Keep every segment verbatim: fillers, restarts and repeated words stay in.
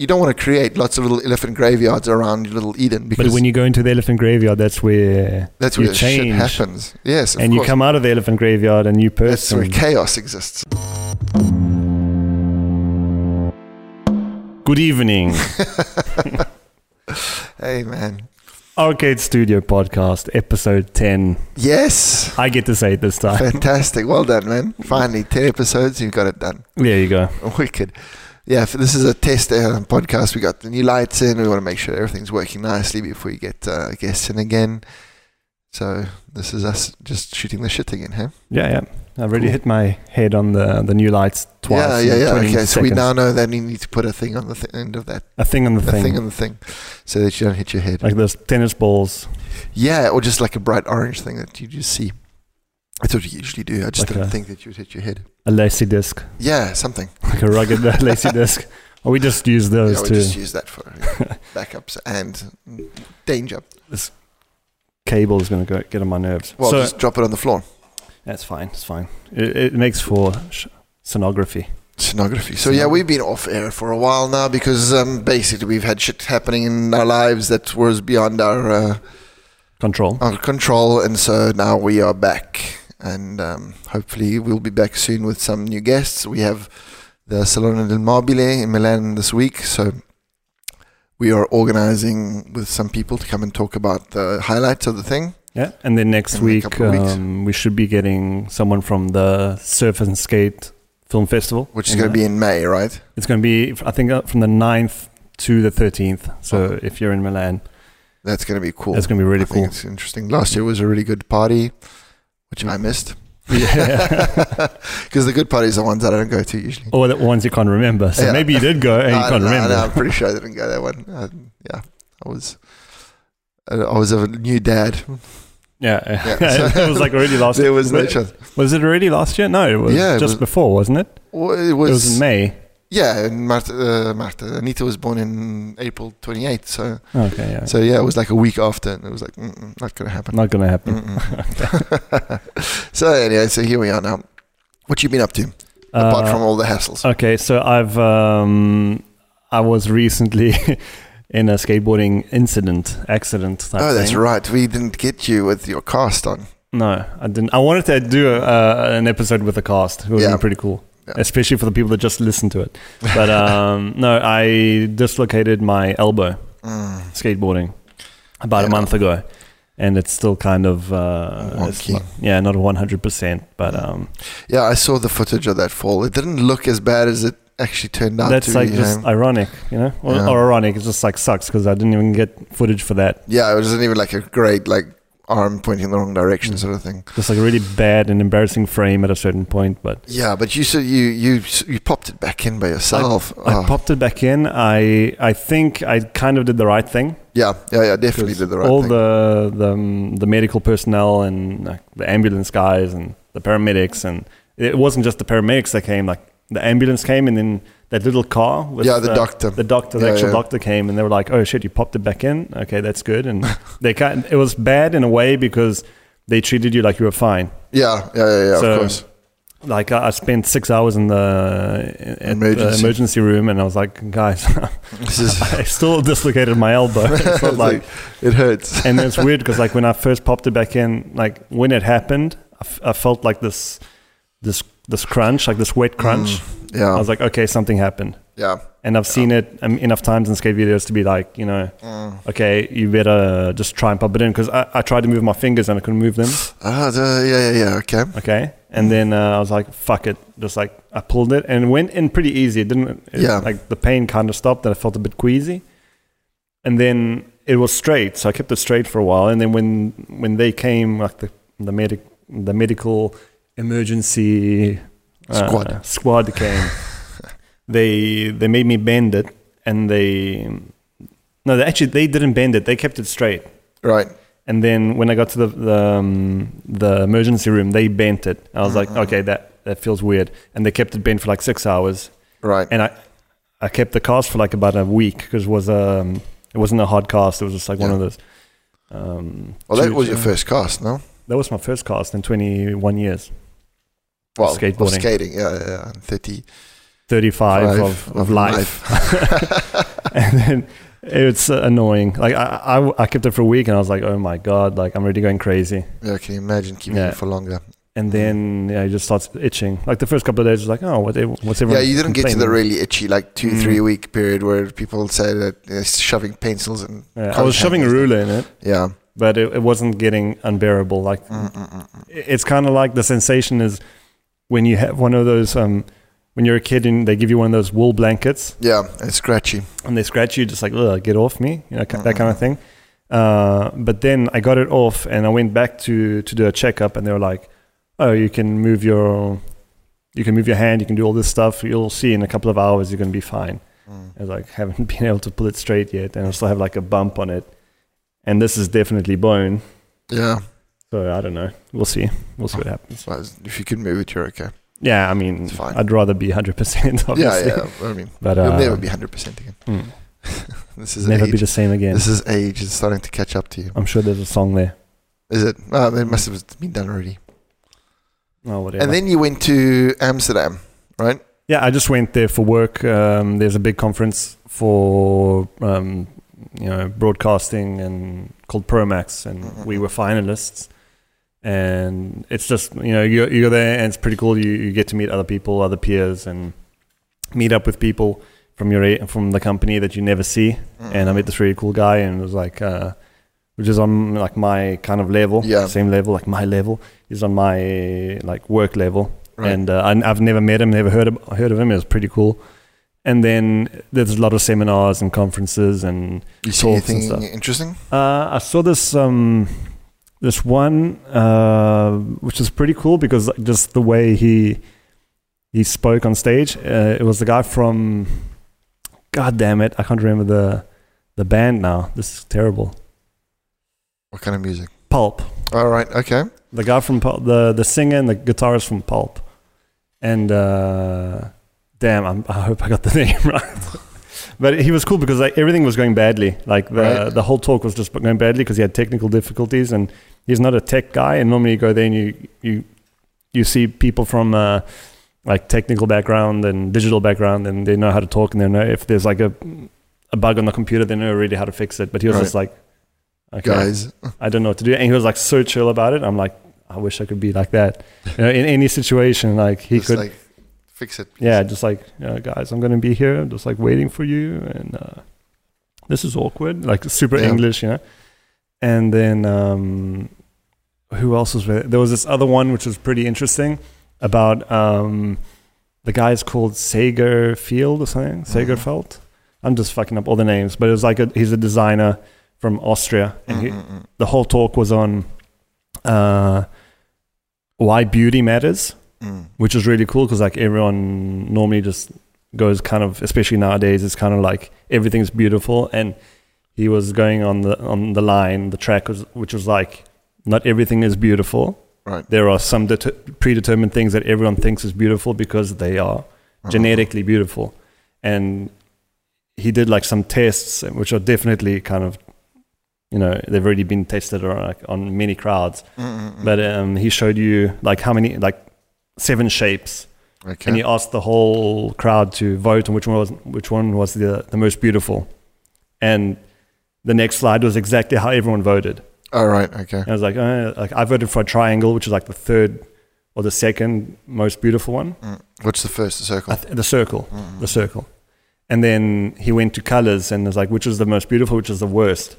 you don't want to create lots of little elephant graveyards around your little Eden. Because but when you go into the elephant graveyard, that's where that's where shit happens. Yes, of and course. You come out of the elephant graveyard and you person. That's where chaos exists. Good evening. Hey, man. Arcade Studio Podcast, episode ten. Yes. I get to say it this time. Fantastic. Well done, man. Finally, ten episodes, you've got it done. There you go. Wicked. Yeah, this is a test podcast. We got the new lights in. We want to make sure everything's working nicely before we get uh, guests in again. So this is us just shooting the shit again, huh? Yeah, yeah. I already cool. hit my head on the the new lights twice. Yeah, yeah, yeah. Okay, seconds. So we now know that you need to put a thing on the th- end of that. A thing on the a thing. A thing on the thing, so that you don't hit your head. Like those tennis balls. Yeah, or just like a bright orange thing that you just see. That's what you usually do. I just like didn't think that you would hit your head. A lacy disc. Yeah, something. Like a rugged lacy disc. Or we just use those yeah, we too. We just use that for backups and danger. This cable is going to go get on my nerves. Well, so, just drop it on the floor. That's fine. It's fine. It, it makes for sh- sonography. Sonography. So, sonography. Yeah, we've been off air for a while now because um, basically we've had shit happening in our lives that was beyond our uh, control. Our control. And so now we are back. And um, hopefully we'll be back soon with some new guests. We have the Salone del Mobile in Milan this week. So we are organizing with some people to come and talk about the highlights of the thing. Yeah, and then next and week um, we should be getting someone from the Surf and Skate Film Festival. Which is going to be in May, right? It's going to be, I think, from the ninth to the thirteenth. So oh. if you're in Milan. That's going to be cool. That's going to be really I cool. It's interesting. Last year was a really good party, which I missed. Yeah. Because the good parties are the ones that I don't go to usually. Or the ones you can't remember. So yeah. maybe you did go and no, you can't no, remember. No, I'm pretty sure I didn't go that one. I, yeah, I was... I was a new dad. Yeah, yeah. yeah so it was like already last year. There was no chance. Was it already last year? No, it was yeah, just it was, before, wasn't it? Well, it was, it was in May. Yeah, and Marta, uh, Marta Anita was born in April twenty-eighth. So okay, yeah. So yeah, it was like a week after, and it was like not going to happen. Not going to happen. So anyway, so here we are now. What you been up to uh, apart from all the hassles? Okay, so I've um, I was recently. In a skateboarding incident, accident type Oh, that's thing. Right. We didn't get you with your cast on. No, I didn't. I wanted to do a, uh, an episode with a cast. It would yeah. be pretty cool, yeah. especially for the people that just listen to it. But um, no, I dislocated my elbow mm. skateboarding about yeah. a month ago. And it's still kind of... Uh, it's not, yeah, not one hundred percent, but... Um, yeah, I saw the footage of that fall. It didn't look as bad as it... actually turned out that's to like be, just you know, ironic you know or, yeah. or ironic it just like sucks because I didn't even get footage for that. Yeah, it wasn't even like a great like arm pointing the wrong direction sort of thing, just like a really bad and embarrassing frame at a certain point. But yeah, but you said you you you popped it back in by yourself. I, oh. I popped it back in. I I think I kind of did the right thing. Yeah, yeah, yeah, definitely did the right all thing. All the the, um, the medical personnel and like, the ambulance guys and the paramedics, and it wasn't just the paramedics that came, like the ambulance came, and then that little car with yeah, the, the doctor, the doctor, the yeah, actual yeah. doctor came, and they were like, "Oh shit, you popped it back in. Okay, that's good." And they kind of, it was bad in a way because they treated you like you were fine. Yeah, yeah, yeah, yeah so, of course. Like I, I spent six hours in the, in emergency. the emergency room, and I was like, "Guys, this is I still dislocated my elbow. It's not like, it hurts." And it's weird because like when I first popped it back in, like when it happened, I, f- I felt like this, this. This crunch, like this wet crunch. Mm, yeah. I was like, okay, something happened. Yeah. And I've yeah. seen it um, enough times in skate videos to be like, you know, mm. okay, you better just try and pop it in. Because I, I tried to move my fingers and I couldn't move them. Uh, the, yeah, yeah, yeah. Okay. Okay. And mm. then uh, I was like, fuck it. Just like I pulled it and it went in pretty easy. It didn't, it, yeah. like the pain kind of stopped and I felt a bit queasy. And then it was straight. So I kept it straight for a while. And then when, when they came, like the, the, medic, the medical... emergency uh, squad squad came. they they made me bend it, and they no, they actually they didn't bend it. They kept it straight. Right. And then when I got to the the, um, the emergency room, they bent it. I was mm-hmm. like, okay, that that feels weird. And they kept it bent for like six hours. Right. And I I kept the cast for like about a week because it was um it wasn't a hard cast. It was just like yeah. one of those. Um, well, that two, was your first cast, no? That was my first cast in twenty-one years. Well, skateboarding. Well, skating, yeah, yeah, yeah. thirty thirty-five Five of, of, of life, life. And then it's annoying. Like I, I I kept it for a week and I was like, oh my God, like I'm already going crazy. Yeah, can you imagine keeping yeah. it for longer? And then yeah, it just starts itching. Like the first couple of days, it's like, oh, what, what's everyone? Yeah, you didn't get to the really itchy, like two, mm. three week period where people say that you know, shoving pencils and. Yeah, I was shoving a ruler in it. Yeah, but it, it wasn't getting unbearable. Like Mm-mm-mm. it's kind of like the sensation is when you have one of those um, when you're a kid and they give you one of those wool blankets. Yeah, and scratch you. And they scratch you, just like, ugh, get off me, you know, Mm-mm. that kind of thing. Uh, but then I got it off and I went back to to do a checkup and they were like, oh, you can move your, you can move your hand. You can do all this stuff. You'll see in a couple of hours, you're going to be fine. Mm. I was like, haven't been able to pull it straight yet, and I still have like a bump on it. And this is definitely bone. Yeah. So I don't know. We'll see. We'll see what happens. Well, if you can move it, you're okay. Yeah, I mean, it's fine. I'd rather be one hundred percent. Obviously. Yeah, yeah. I mean, but, uh, you'll never be one hundred percent again. Mm. This is never age. Be the same again. This is age. It's starting to catch up to you. I'm sure there's a song there. Is it? Oh, it must have been done already. Oh, whatever. And then you went to Amsterdam, right? Yeah, I just went there for work. Um, there's a big conference for um, you know broadcasting and called ProMax, and mm-hmm. we were finalists. And it's just you know you're, you're there, and it's pretty cool. You, you get to meet other people, other peers, and meet up with people from your from the company that you never see. Mm-hmm. And I met this really cool guy, and it was like. Uh, Which is on like my kind of level, yeah. same level, like my level is on my like work level, right. and uh, I, I've never met him, never heard of, heard of him. It was pretty cool. And then there's a lot of seminars and conferences and you see anything stuff. Interesting? Uh, I saw this um, this one uh, which is pretty cool because just the way he he spoke on stage. Uh, it was the guy from, God damn it, I can't remember the the band now. This is terrible. What kind of music? Pulp. All right. Okay. The guy from Pulp, the the singer and the guitarist from Pulp, and uh, damn, I'm, I hope I got the name right. But he was cool because like everything was going badly. Like the right. the whole talk was just going badly because he had technical difficulties, and he's not a tech guy. And normally you go there and you you you see people from uh, like technical background and digital background, and they know how to talk, and they know if there's like a a bug on the computer, they know already how to fix it. But he was right. just like. Okay. Guys, I don't know what to do, and he was like so chill about it. I'm like, I wish I could be like that, you know, in any situation. Like he just could like, fix it. Please. Yeah, just like you know, guys, I'm gonna be here, just like waiting for you, and uh, this is awkward, like super yeah. English, you know. And then um, who else was there? There was this other one which was pretty interesting about um, the guy is called Sagerfeld or something. Mm-hmm. Sagerfeld. I'm just fucking up all the names, but it was like a, he's a designer. From Austria, and he, the whole talk was on uh, why beauty matters, mm. which is really cool because like everyone normally just goes kind of, especially nowadays, it's kind of like everything's beautiful. And he was going on the on the line, the track was, which was like, not everything is beautiful. Right. There are some deter- predetermined things that everyone thinks is beautiful because they are genetically beautiful, and he did like some tests which are definitely kind of. You know, they've already been tested on, like, on many crowds. Mm-mm-mm. But um, he showed you like how many, like seven shapes. Okay. And he asked the whole crowd to vote on which one was which one was the, the most beautiful. And the next slide was exactly how everyone voted. Oh, right. Okay. And I was like, oh, like, I voted for a triangle, which is like the third or the second most beautiful one. Mm. What's the first? The circle? Th- the circle. Mm-hmm. The circle. And then he went to colors and was like, which is the most beautiful, which is the worst?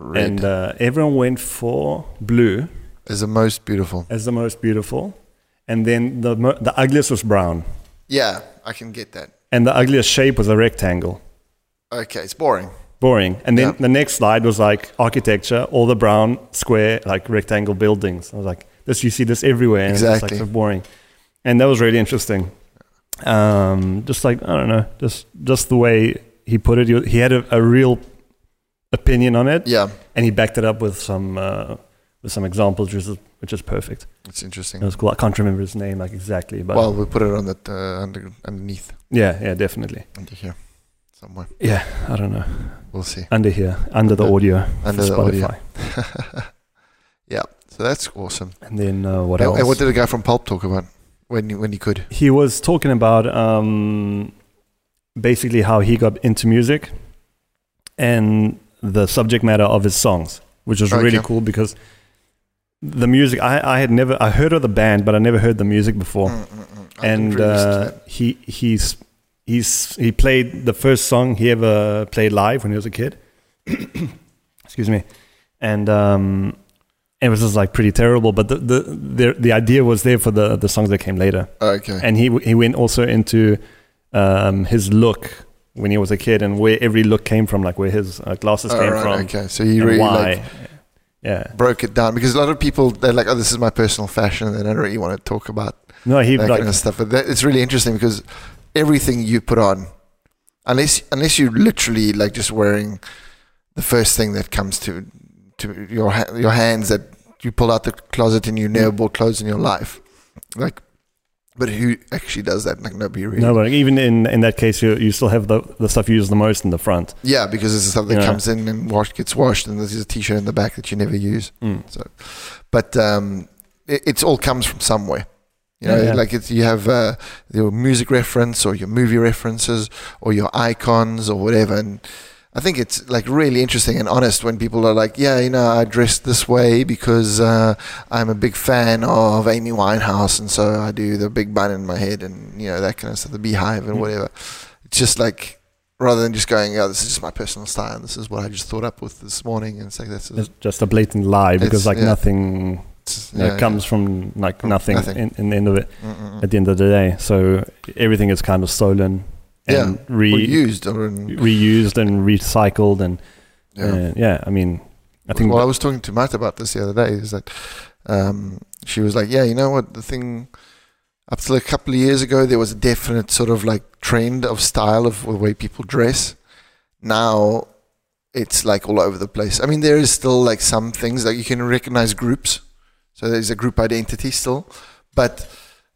Red. And uh, everyone went for blue as the most beautiful. As the most beautiful, and then the mo- the ugliest was brown. Yeah, I can get that. And the ugliest shape was a rectangle. Okay, it's boring. Boring. And then yeah. the next slide was like architecture, all the brown square like rectangle buildings. I was like, this you see this everywhere. And exactly. It's like so boring, and that was really interesting. Um, just like I don't know, just just the way he put it. He had a, a real. Opinion on it, yeah, and he backed it up with some uh, with some examples, which is which is perfect. It's interesting. It was cool. I can't remember his name like exactly, but well, we put it on that uh, under, underneath. Yeah, yeah, definitely under here somewhere. Yeah, I don't know. We'll see under here, under, under the audio, under the Spotify. Audio. Yeah, so that's awesome. And then uh, what and, else? And what did the guy from Pulp talk about? when when he could. He was talking about um, basically how he got into music and the subject matter of his songs, which was okay. really cool because the music I, I had never I heard of the band, but I never heard the music before. Mm, mm, mm. And uh, he he's he's he played the first song he ever played live when he was a kid. Excuse me, and um, it was just like pretty terrible. But the the the, the idea was there for the, the songs that came later. Okay, and he he went also into um, his look when he was a kid and where every look came from, like where his uh, glasses oh, came right, from. Okay, so he really why. like yeah broke it down because a lot of people they're like, oh, this is my personal fashion, and they don't really want to talk about no he that like, kind of stuff. But that, it's really interesting because everything you put on, unless unless you're literally like just wearing the first thing that comes to to your ha- your hands that you pull out the closet and you never bought clothes in your life, like, but who actually does that? Like nobody really. No, but even in, in that case, you you still have the, the stuff you use the most in the front. Yeah, because this is stuff that yeah. comes in and wash gets washed, and there's a t-shirt in the back that you never use. Mm. So, but um, it it's all comes from somewhere. You know, yeah, yeah. like it's, you have uh, your music reference or your movie references or your icons or whatever. And I think it's like really interesting and honest when people are like, yeah, you know, I dressed this way because uh, I'm a big fan of Amy Winehouse. And so I do the big bun in my head and, you know, that kind of stuff, the beehive and mm-hmm. whatever. It's just like, rather than just going, oh, this is just my personal style. And this is what I just thought up with this morning. And it's like, that's it's just a blatant lie because like yeah. nothing... You know, yeah, it comes yeah. from like nothing, nothing. In, in the end of it. Mm-mm. At the end of the day, so everything is kind of stolen and yeah. re- reused, or reused and recycled, and yeah. Uh, yeah, I mean, I think. Well, I was talking to Marta about this the other day. Is that um, she was like, yeah, you know what, the thing up till a couple of years ago, there was a definite sort of like trend of style of the way people dress. Now it's like all over the place. I mean, there is still like some things that like you can recognize groups. So there's a group identity still, but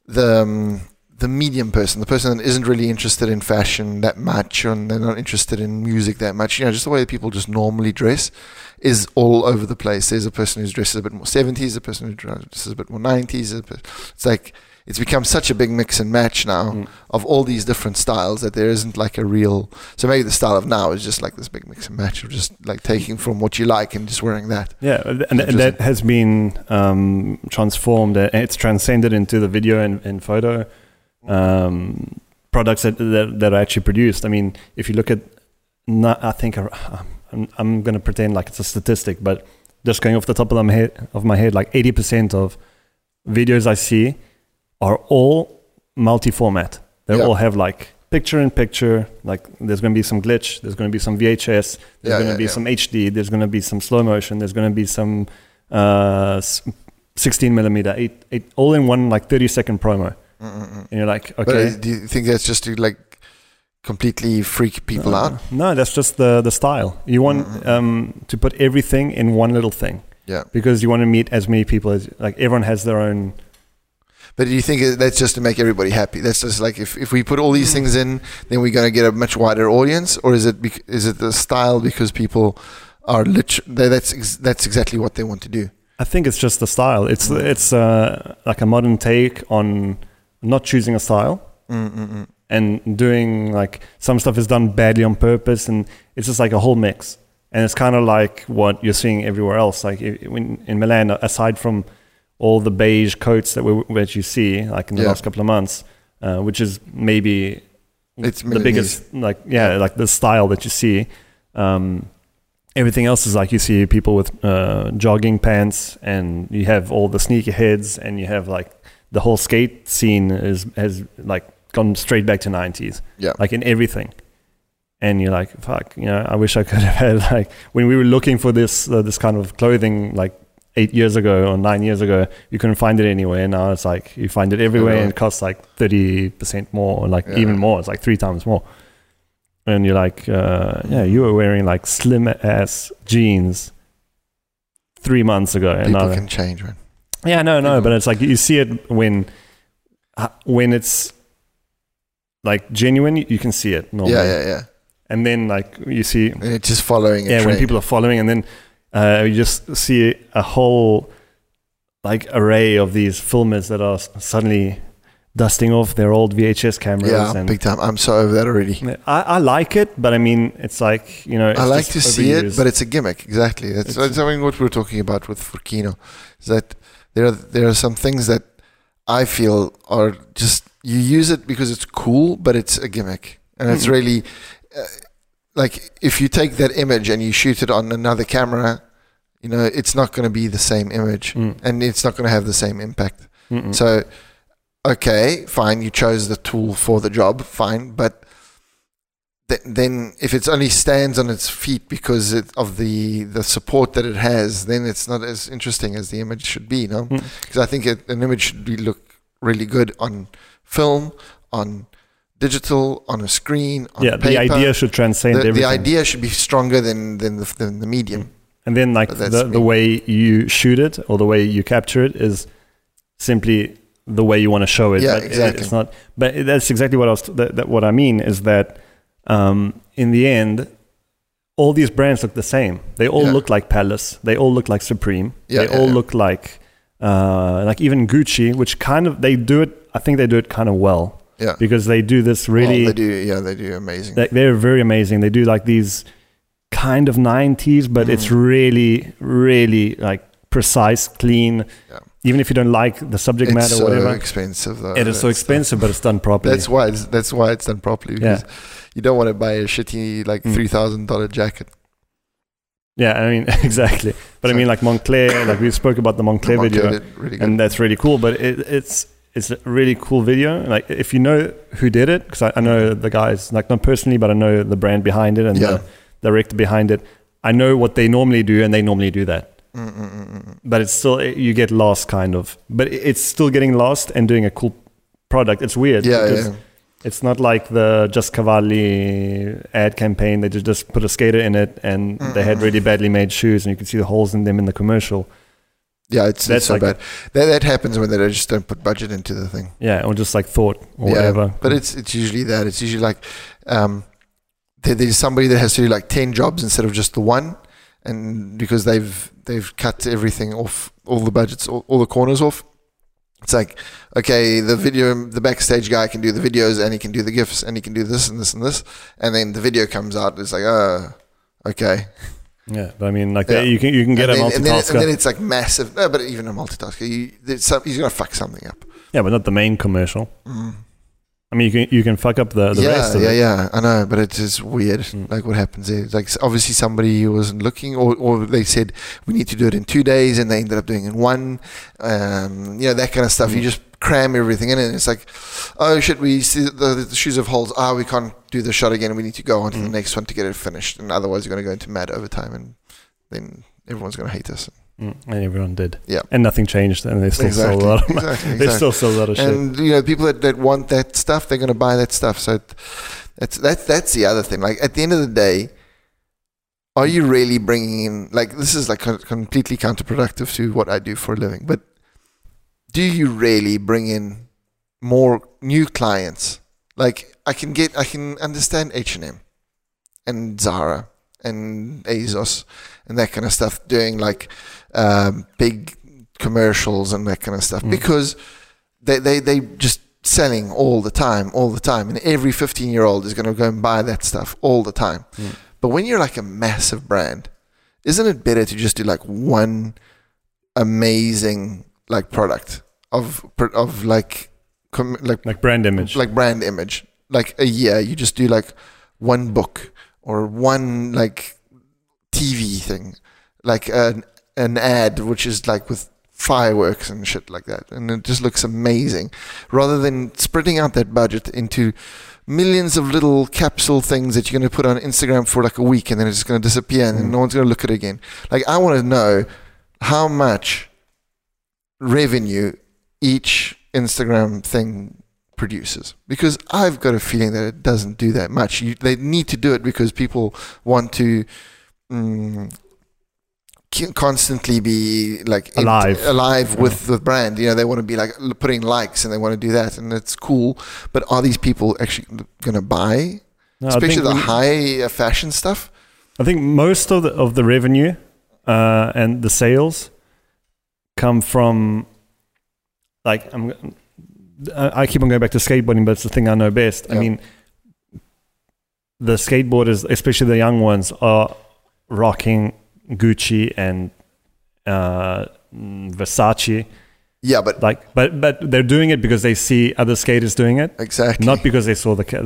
the um, the medium person, the person that isn't really interested in fashion that much, and they're not interested in music that much, you know, just the way that people just normally dress is all over the place. There's a person who dresses a bit more seventies, a person who dresses a bit more nineties. It's like it's become such a big mix and match now mm. of all these different styles that there isn't like a real... So maybe the style of now is just like this big mix and match of just like taking from what you like and just wearing that. Yeah, and, and that has been um, transformed. It's transcended into the video and, and photo um, products that, that that are actually produced. I mean, if you look at... Not, I think I'm, I'm going to pretend like it's a statistic, but just going off the top of my head, of my head like eighty percent of videos I see... are all multi-format. They yeah. all have like picture-in-picture, like there's going to be some glitch, there's going to be some V H S, there's yeah, going to yeah, be yeah. some H D, there's going to be some slow motion, there's going to be some uh, sixteen millimeter, eight, eight, all in one like thirty-second promo. Mm-hmm. And you're like, okay. But do you think that's just to like completely freak people uh, out? No, that's just the, the style. You want mm-hmm. um, to put everything in one little thing. Yeah. Because you want to meet as many people as, like everyone has their own... But do you think that's just to make everybody happy? That's just like if, if we put all these things in, then we're going to get a much wider audience? Or is it bec- is it the style because people are literally... That's ex- that's exactly what they want to do. I think it's just the style. It's mm. it's uh, like a modern take on not choosing a style Mm-mm-mm. and doing like... Some stuff is done badly on purpose and it's just like a whole mix. And it's kind of like what you're seeing everywhere else. Like in, in Milan, aside from... all the beige coats that we that you see like in the yeah. last couple of months, uh, which is maybe it's the Milanese. biggest like yeah like the style that you see. Um, everything else is like you see people with uh, jogging pants, and you have all the sneakerheads, and you have like the whole skate scene is has like gone straight back to nineties, yeah, like in everything. And you're like, fuck, you know, I wish I could have had like when we were looking for this uh, this kind of clothing like. Eight years ago or nine years ago, you couldn't find it anywhere. Now it's like you find it everywhere, yeah. and it costs like thirty percent more, or like yeah. even more. It's like three times more. And you're like, uh, yeah, you were wearing like slim ass jeans three months ago. People and can change, man. Yeah, no, no, People. But it's like you see it when when it's like genuine. You can see it normally. Yeah, yeah, yeah. And then like you see, and it's just following. Yeah, a trend. When people are following, and then. Uh, you just see a whole like array of these filmmakers that are suddenly dusting off their old V H S cameras. Yeah, and big time. I'm so over that already. I, I like it, but I mean, it's like, you know. It's I like to see years. it, but it's a gimmick. Exactly. That's something I mean, what we were talking about with Furkino, is that there are, there are some things that I feel are just, you use it because it's cool, but it's a gimmick. And it's mm-hmm. really, uh, like, if you take that image and you shoot it on another camera, you know, it's not going to be the same image mm. and it's not going to have the same impact. Mm-mm. So, okay, fine, you chose the tool for the job, fine. But th- then if it only stands on its feet because it, of the, the support that it has, then it's not as interesting as the image should be, no? Because mm. I think it, an image should be, look really good on film, on digital, on a screen, on yeah, paper. The idea should transcend the, everything. The idea should be stronger than, than, the, than the medium. And then like the, the way you shoot it or the way you capture it is simply the way you want to show it. Yeah, but exactly. It, it's not, but that's exactly what I was, that, that what I mean is that um, in the end, all these brands look the same. They all yeah. look like Palace. They all look like Supreme. Yeah, they yeah, all yeah. look like, uh, like even Gucci, which kind of, they do it, I think they do it kind of well. Yeah. Because they do this really... Oh, they do, yeah, they do amazing. They, they're very amazing. They do like these kind of nineties, but mm. it's really, really like precise, clean. Yeah. Even if you don't like the subject it's matter or so whatever. It's so expensive though. It is so expensive, but it's done properly. That's why it's, that's why it's done properly. Because yeah. you don't want to buy a shitty like mm. three thousand dollars jacket. Yeah, I mean, exactly. But so, I mean like Moncler, like we spoke about the Moncler, the Moncler video. Really good. And that's really cool, but it, it's... It's a really cool video. Like if you know who did it, because I, I know the guys, like not personally, but I know the brand behind it and yeah. the director behind it. I know what they normally do, and they normally do that. Mm-mm-mm. But it's still, you get lost kind of. But it's still getting lost and doing a cool product. It's weird. Yeah, yeah. It's not like the Just Cavalli ad campaign. They just put a skater in it, and Mm-mm. they had really badly made shoes, and you can see the holes in them in the commercial. Yeah, it's, it's so like bad. That, that happens when they just don't put budget into the thing. Yeah, or just like thought or yeah, whatever. But it's it's usually that. It's usually like um, there, there's somebody that has to do like ten jobs instead of just the one, and because they've they've cut everything off, all the budgets, all, all the corners off. It's like, okay, the video, the backstage guy can do the videos and he can do the GIFs and he can do this and this and this, and then the video comes out. It's like, oh, okay. Yeah, but I mean, like, yeah. they, you can you can get and a multitasker. And then, and then it's like massive, no, but even a multitasker, you, some, he's going to fuck something up. Yeah, but not the main commercial. Mm. I mean, you can you can fuck up the, the yeah, rest of yeah, it. Yeah, yeah, I know, but it's just weird, mm. like what happens there. Like, obviously somebody wasn't looking, or, or they said, we need to do it in two days, and they ended up doing it in one, um, you know, that kind of stuff. Mm. You just cram everything in, and it's like, oh, shit, we see the, the shoes of holes. Ah, oh, we can't do the shot again. We need to go on to mm. the next one to get it finished. And otherwise, you're going to go into mad overtime, and then everyone's going to hate us. Mm. And everyone did. Yeah. And nothing changed, and they still exactly. sold a lot of money. Exactly, exactly. They still sold a lot of shit. And, you know, people that, that want that stuff, they're going to buy that stuff. So that's, that's, that's the other thing. Like, at the end of the day, are you really bringing in, like, this is like completely counterproductive to what I do for a living, but do you really bring in more new clients? Like I can get, I can understand H and M and Zara and ASOS and that kind of stuff doing like um, big commercials and that kind of stuff mm. because they, they, they just selling all the time, all the time. And every fifteen year old is going to go and buy that stuff all the time. Mm. But when you're like a massive brand, isn't it better to just do like one amazing like product of of like com, like like brand image like brand image like a year you just do like one book or one like T V thing like an an ad which is like with fireworks and shit like that, and it just looks amazing rather than spreading out that budget into millions of little capsule things that you're going to put on Instagram for like a week and then it's just going to disappear and mm. no one's going to look at it again. Like I want to know how much revenue each Instagram thing produces, because I've got a feeling that it doesn't do that much. You, they need to do it because people want to um, constantly be like alive, in, alive yeah. with the brand. You know, they want to be like putting likes and they want to do that, and it's cool. But are these people actually going to buy, no, especially the we, high fashion stuff? I think most of the of the revenue uh, and the sales come from like I'm I keep on going back to skateboarding, but it's the thing I know best. Yep. I mean, the skateboarders, especially the young ones, are rocking Gucci and uh, Versace. Yeah, but like, but but they're doing it because they see other skaters doing it. Exactly. Not because they saw the the,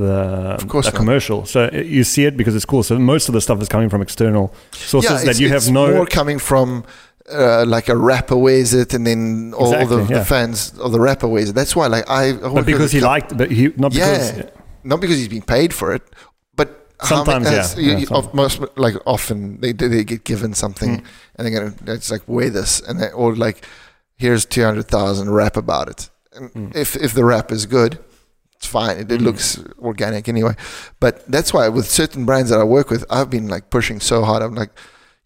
of course the commercial. So you see it because it's cool. So most of the stuff is coming from external sources yeah, that you have no. More coming from uh, like a rapper wears it, and then all exactly, the, yeah. the fans of the rapper wears it. That's why, like I. But because he liked, but he not because yeah, yeah. not because he's being paid for it, but sometimes um, yeah, you, yeah you, sometimes. most like often they they get given something mm. and they're gonna it's like wear this and they, or like. Here's two hundred thousand rap about it. And mm. if if the rap is good, it's fine. It, it mm. looks organic anyway. But that's why with certain brands that I work with, I've been like pushing so hard. I'm like,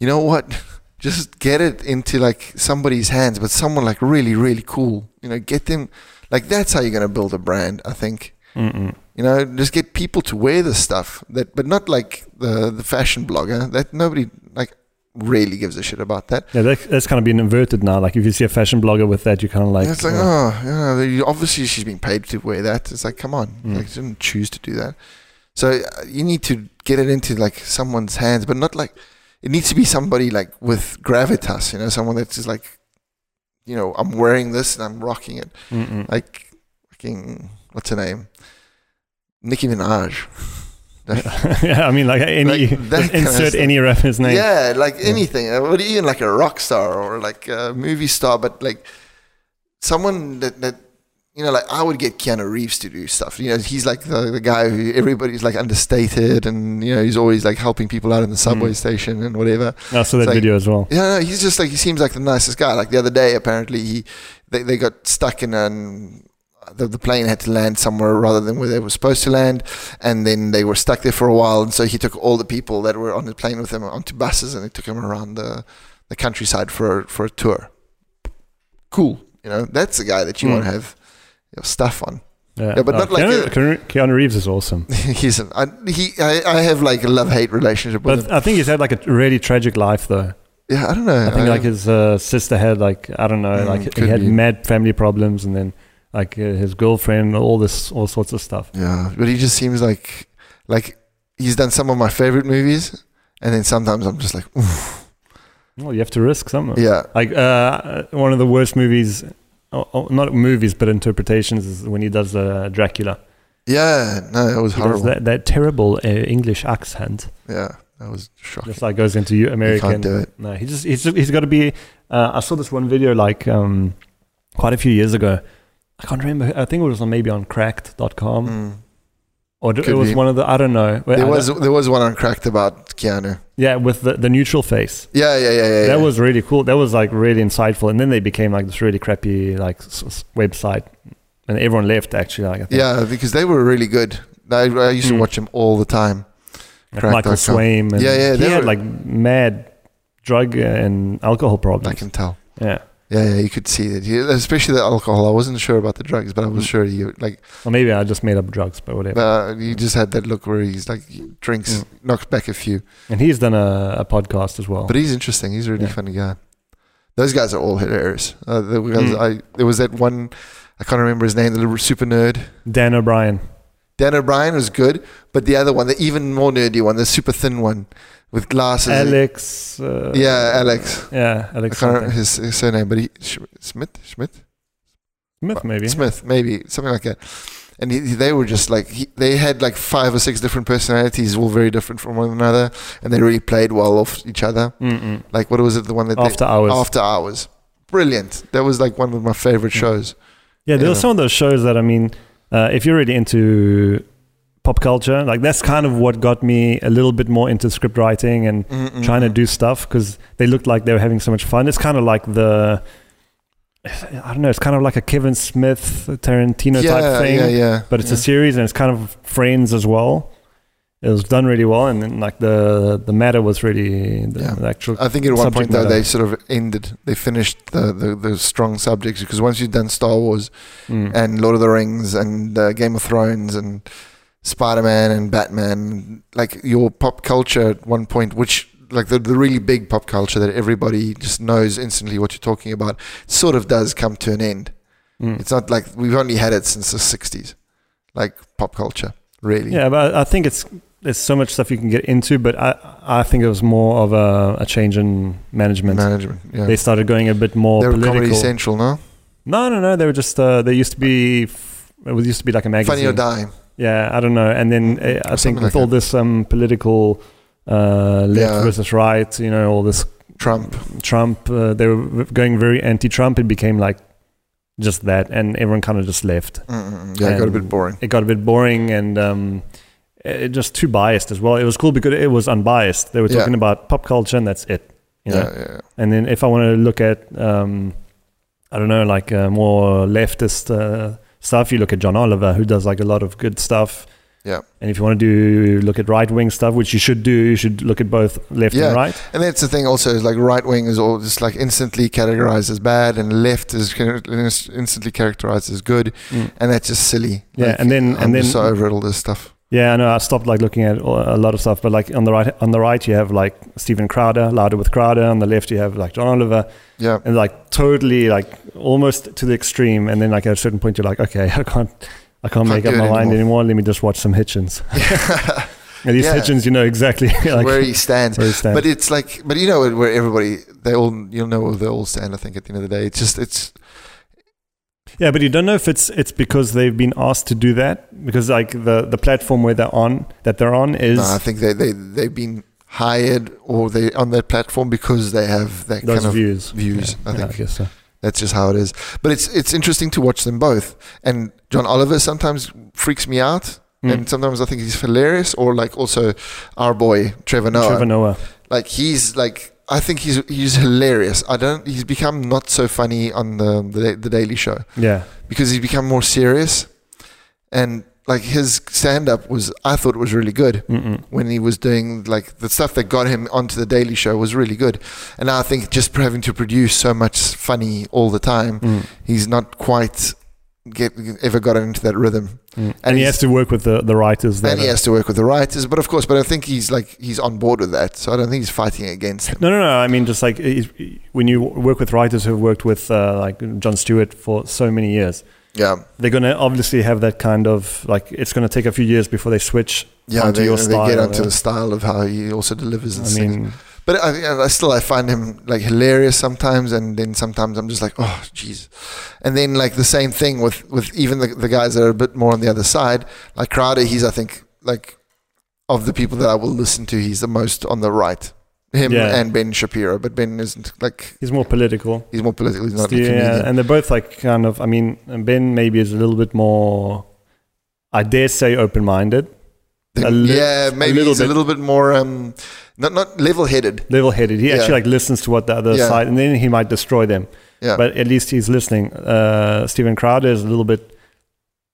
you know what? Just get it into like somebody's hands, but someone like really, really cool. You know, get them. Like that's how you're going to build a brand, I think. Mm-mm. You know, just get people to wear this stuff. That, but not like the, the fashion blogger. That nobody like... really gives a shit about that. Yeah, that, that's kind of been inverted now. Like if you see a fashion blogger with that, you kind of like... Yeah, it's like, uh, oh, yeah, obviously she's being paid to wear that. It's like, come on. Mm. Like, she didn't choose to do that. So you need to get it into like someone's hands, but not like... It needs to be somebody like with gravitas, you know, someone that's just like, you know, I'm wearing this and I'm rocking it. Mm-mm. Like, fucking, what's her name? Nicki Minaj. Yeah, I mean, like any like insert any rapper's name. Yeah, like yeah. anything, even like a rock star or like a movie star, but like someone that, that you know, like I would get Keanu Reeves to do stuff. You know, he's like the, the guy who everybody's like understated, and you know, he's always like helping people out in the subway mm. station and whatever. I saw that like, video as well. Yeah, no, he's just like he seems like the nicest guy. Like the other day, apparently he they, they got stuck in an. The, the plane had to land somewhere rather than where they were supposed to land, and then they were stuck there for a while, and so he took all the people that were on the plane with him onto buses, and they took him around the, the countryside for, for a tour. Cool. You know, that's the guy that you mm. want to have your stuff on. Yeah, yeah but oh, not Keanu, like... A, Keanu Reeves is awesome. he's an, I, he, I, I have like a love-hate relationship with but him. I think he's had like a really tragic life, though. Yeah, I don't know. I think I, like his uh, sister had like, I don't know, mm, like he had be. mad family problems, and then... Like uh, his girlfriend, all this, all sorts of stuff. Yeah, but he just seems like, like he's done some of my favorite movies, and then sometimes I'm just like, oof. Well, you have to risk something. Yeah. Like uh, one of the worst movies, oh, not movies, but interpretations is when he does uh, Dracula. Yeah, no, it was he horrible. That, that terrible uh, English accent. Yeah, that was shocking. Just like goes into American. He can't do it. No, he just, he's, he's got to be, uh, I saw this one video like um, quite a few years ago. I can't remember. I think it was on maybe on cracked dot com mm. or d- it was be. one of the I don't know. There I was there was one on Cracked about Keanu. Yeah, with the, the neutral face. Yeah, yeah, yeah, yeah. That yeah. was really cool. That was like really insightful. And then they became like this really crappy like s- s- website, and everyone left actually. Like, I think. Yeah, because they were really good. I, I used mm. to watch them all the time. Like Michael Swaim. And yeah, yeah. He they had were, like mad drug and alcohol problems. I can tell. Yeah. Yeah, yeah, you could see that. Especially the alcohol. I wasn't sure about the drugs, but I was sure you like. Or maybe I just made up drugs, but whatever. Uh, you just had that look where he's like he drinks, mm. knocks back a few. And he's done a, a podcast as well. But he's interesting. He's a really yeah. funny guy. Those guys are all hilarious. Uh, the guys, mm. I, there was that one. I can't remember his name. The super nerd. Dan O'Brien. Dan O'Brien was good, but the other one, the even more nerdy one, the super thin one. With glasses. Alex. Uh, yeah, Alex. Yeah, Alex. I can't remember his, his surname, but he... Sh- Smith? Schmidt? Smith, maybe. Smith, maybe. Something like that. And he, they were just like... He, they had like five or six different personalities, all very different from one another. And they really played well off each other. Mm-mm. Like, what was it? The one that After they, Hours. After Hours. Brilliant. That was like one of my favorite shows. Yeah, there were some of those shows that, I mean, uh, if you're really into... pop culture, like that's kind of what got me a little bit more into script writing and Mm-mm. trying to do stuff because they looked like they were having so much fun. It's kind of like the, I don't know, it's kind of like a Kevin Smith, Tarantino yeah, type thing, yeah, yeah. but it's yeah. a series and it's kind of Friends as well. It was done really well, and then like the the matter was really the, yeah. the actual. I think at one point though matter. they sort of ended, they finished the, the, the strong subjects because once you've done Star Wars mm. and Lord of the Rings and uh, Game of Thrones and Spider-Man and Batman, like your pop culture at one point, which like the, the really big pop culture that everybody just knows instantly what you're talking about, sort of does come to an end. Mm. It's not like we've only had it since the sixties, like pop culture, really. Yeah, but I think it's there's so much stuff you can get into, but I, I think it was more of a, a change in management. Management, yeah. They started going a bit more political. They were Comedy Central, no? No, no, no. They were just, uh, they used to be, it was used to be like a magazine. Funny or Die. Yeah, I don't know. And then uh, I think with like all that. this um, political uh, left yeah. versus right, you know, all this Trump. Trump, uh, they were going very anti-Trump. It became like just that, and everyone kind of just left. Mm-hmm. Yeah, and it got a bit boring. It got a bit boring, and um, it, it just too biased as well. It was cool because it was unbiased. They were talking yeah. about pop culture, and that's it. You know? Yeah, yeah. And then if I want to look at, um, I don't know, like uh, more leftist uh, stuff, you look at John Oliver, who does like a lot of good stuff. Yeah. And if you want to do look at right wing stuff, which you should do, you should look at both left yeah. and right. And that's the thing also, is like right wing is all just like instantly categorized as bad, and left is instantly characterized as good. Mm. And that's just silly. Yeah. Like, and then I'm and then so over all this stuff. Yeah, I know. I stopped like looking at a lot of stuff, but like on the right, on the right, you have like Steven Crowder, Louder with Crowder. On the left, you have like John Oliver. Yeah. And like totally, like almost to the extreme. And then like at a certain point, you're like, okay, I can't, I can't, can't make up my anymore. mind anymore. Let me just watch some Hitchens. Yeah. At least yeah. Hitchens, you know exactly like where he stands. Where he stands. But it's like, but you know where everybody, they all, you'll know where they all stand. I think at the end of the day, it's just it's. Yeah, but you don't know if it's it's because they've been asked to do that, because like the, the platform where they're on that they're on is. No, I think they they they've been hired, or they on that platform because they have that those kind of views. Views, yeah, I think. Yeah, I guess so. That's just how it is. But it's it's interesting to watch them both. And John Oliver sometimes freaks me out, mm. and sometimes I think he's hilarious. Or like also our boy Trevor Noah. Trevor Noah, like he's like. I think he's he's hilarious. I don't. He's become not so funny on the, the the Daily Show. Yeah, because he's become more serious, and like his stand up was, I thought was really good. Mm-mm. When he was doing like the stuff that got him onto the Daily Show was really good, and now I think just having to produce so much funny all the time, mm. he's not quite get ever gotten into that rhythm. Mm. And, and he has to work with the the writers. That and he has to work with the writers, but of course, but I think he's like he's on board with that, so I don't think he's fighting against him. No, no, no. I mean, just like when you work with writers who have worked with uh, like Jon Stewart for so many years, yeah, they're gonna obviously have that kind of like. It's gonna take a few years before they switch. Yeah, onto they, your style they get onto the style of how he also delivers. And I sings. mean, but I, I still I find him like hilarious sometimes, and then sometimes I'm just like, oh, jeez. And then like the same thing with with even the the guys that are a bit more. The other side, like Crowder, he's I think like of the people that I will listen to, he's the most on the right. Him yeah. and Ben Shapiro, but Ben isn't like he's more political. He's more political. He's not. Yeah, a comedian. And they're both like kind of. I mean, Ben maybe is a little bit more. I dare say, open-minded. Then, a li- yeah, maybe a little he's bit. a little bit more. Um, not not level-headed. Level-headed. He yeah. actually like listens to what the other yeah. side, and then he might destroy them. Yeah. But at least he's listening. Uh, Steven Crowder is a little bit.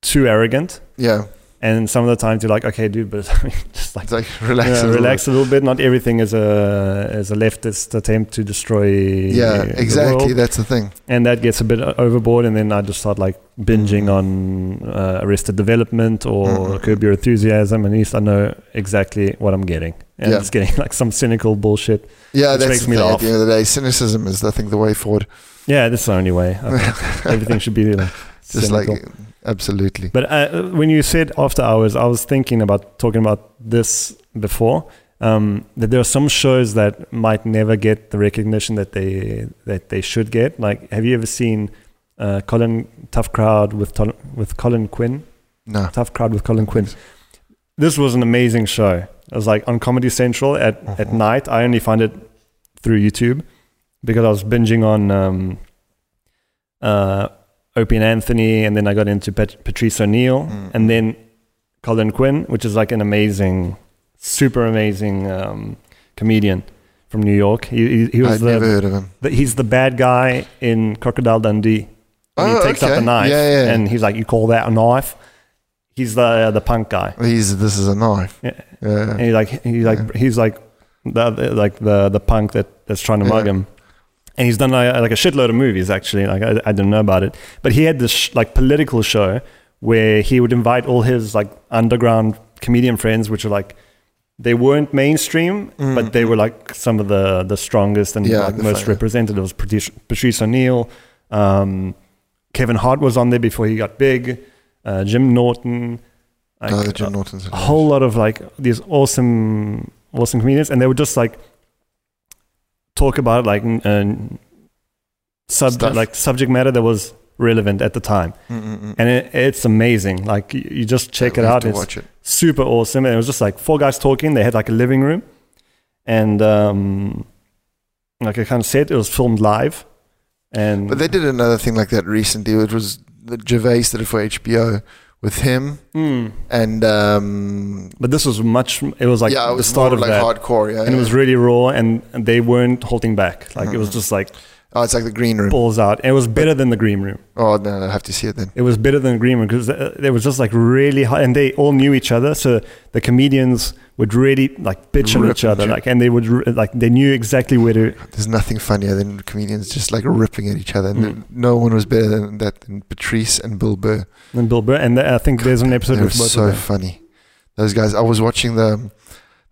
Too arrogant, yeah. And some of the times you're like, okay, dude, but I mean, just like, like relax, you know, a little relax bit. a little bit. Not everything is a is a leftist attempt to destroy. Yeah, the exactly. World. That's the thing. And that gets a bit overboard, and then I just start like binging mm-hmm. on uh, Arrested Development or mm-hmm. Curb Your Enthusiasm, and at least I know exactly what I'm getting. And yeah. It's getting like some cynical bullshit. Yeah, which that's makes the me thing. Laugh. At the end of the day, cynicism is, I think, the way forward. Yeah, that's the only way. Everything should be like, just cynical. like. Absolutely. But uh, when you said After Hours, I was thinking about talking about this before, um, that there are some shows that might never get the recognition that they that they should get. Like, have you ever seen uh, Colin Tough Crowd with Tol- with Colin Quinn? No. Tough Crowd with Colin Quinn. This was an amazing show. It was like on Comedy Central at, mm-hmm. at night. I only found it through YouTube because I was binging on... Um, uh, Opie and Anthony, and then I got into Pat- Patrice O'Neal, mm. and then Colin Quinn, which is like an amazing, super amazing um, comedian from New York. He, he, he was I've the, never heard of him. The, he's the bad guy in Crocodile Dundee. Oh, he takes okay. up a knife, yeah, yeah, yeah. and he's like, "You call that a knife?" He's the uh, the punk guy. He's this is a knife. Yeah, yeah. And he like he like yeah. he's like the like the the punk that, that's trying to yeah. mug him. And he's done like, like a shitload of movies, actually. Like I, I didn't know about it, but he had this sh- like political show where he would invite all his like underground comedian friends, which are like they weren't mainstream, mm. but they were like some of the the strongest and yeah, like, most fact, represented. Yeah. It was Patrice, Patrice O'Neal, um, Kevin Hart was on there before he got big. Uh, Jim Norton. Like, no, Jim Norton's a whole lot of like these awesome, awesome comedians, and they would just like talk about like uh, sub like subject matter that was relevant at the time, Mm-mm-mm. and it, it's amazing. Like you, you just check yeah, it out. It's watch it. Super awesome, and it was just like four guys talking. They had like a living room, and um, like I kind of said, it was filmed live. And but they did another thing like that recently, which was the Gervais did it for H B O. With him, mm. and um, but this was much. It was like yeah, it was the start of like that. Hardcore, yeah, and yeah. It was really raw, and, and they weren't holding back. Like mm. it was just like oh, it's like the Green Room balls out. And it was better but, than the Green Room. Oh no, no, I have to see it then. It was better than the Green Room because it was just like really high, and they all knew each other. So the comedians would really like bitch on each other, you. like and they would like they knew exactly where to. There's nothing funnier than comedians just like ripping at each other. And mm. no one was better than that than Patrice and Bill Burr. And Bill Burr, and I think there's an episode. They were so funny, those guys. I was watching the.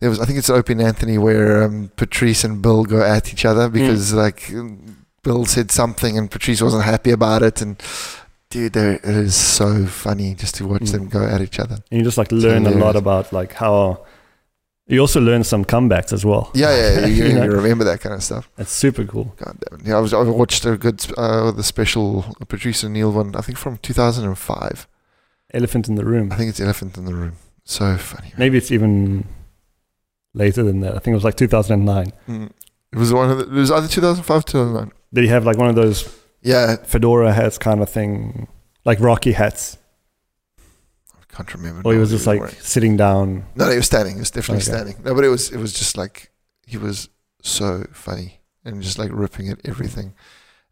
There was, I think it's Opie and Anthony where um, Patrice and Bill go at each other because mm. like Bill said something and Patrice wasn't happy about it, and dude, it is so funny just to watch mm. them go at each other. And you just like learn a lot about like how. You also learn some comebacks as well. Yeah, yeah, yeah. You, you, know? You remember that kind of stuff. That's super cool. God damn it. Yeah, I was. I watched a good, uh, the special Patrice O'Neal one. I think from two thousand five. Elephant in the Room. I think it's Elephant in the Room. So funny. Right? Maybe it's even later than that. I think it was like two thousand nine. Mm. It was one of the, it was either two thousand five, two thousand nine. Did he have like one of those? Yeah, fedora hats kind of thing, like Rocky hats. Can't remember. Or he was just like wearing. Sitting down. No, no, he was standing. He was definitely okay. standing. No, but it was it was just like he was so funny and just like ripping at everything.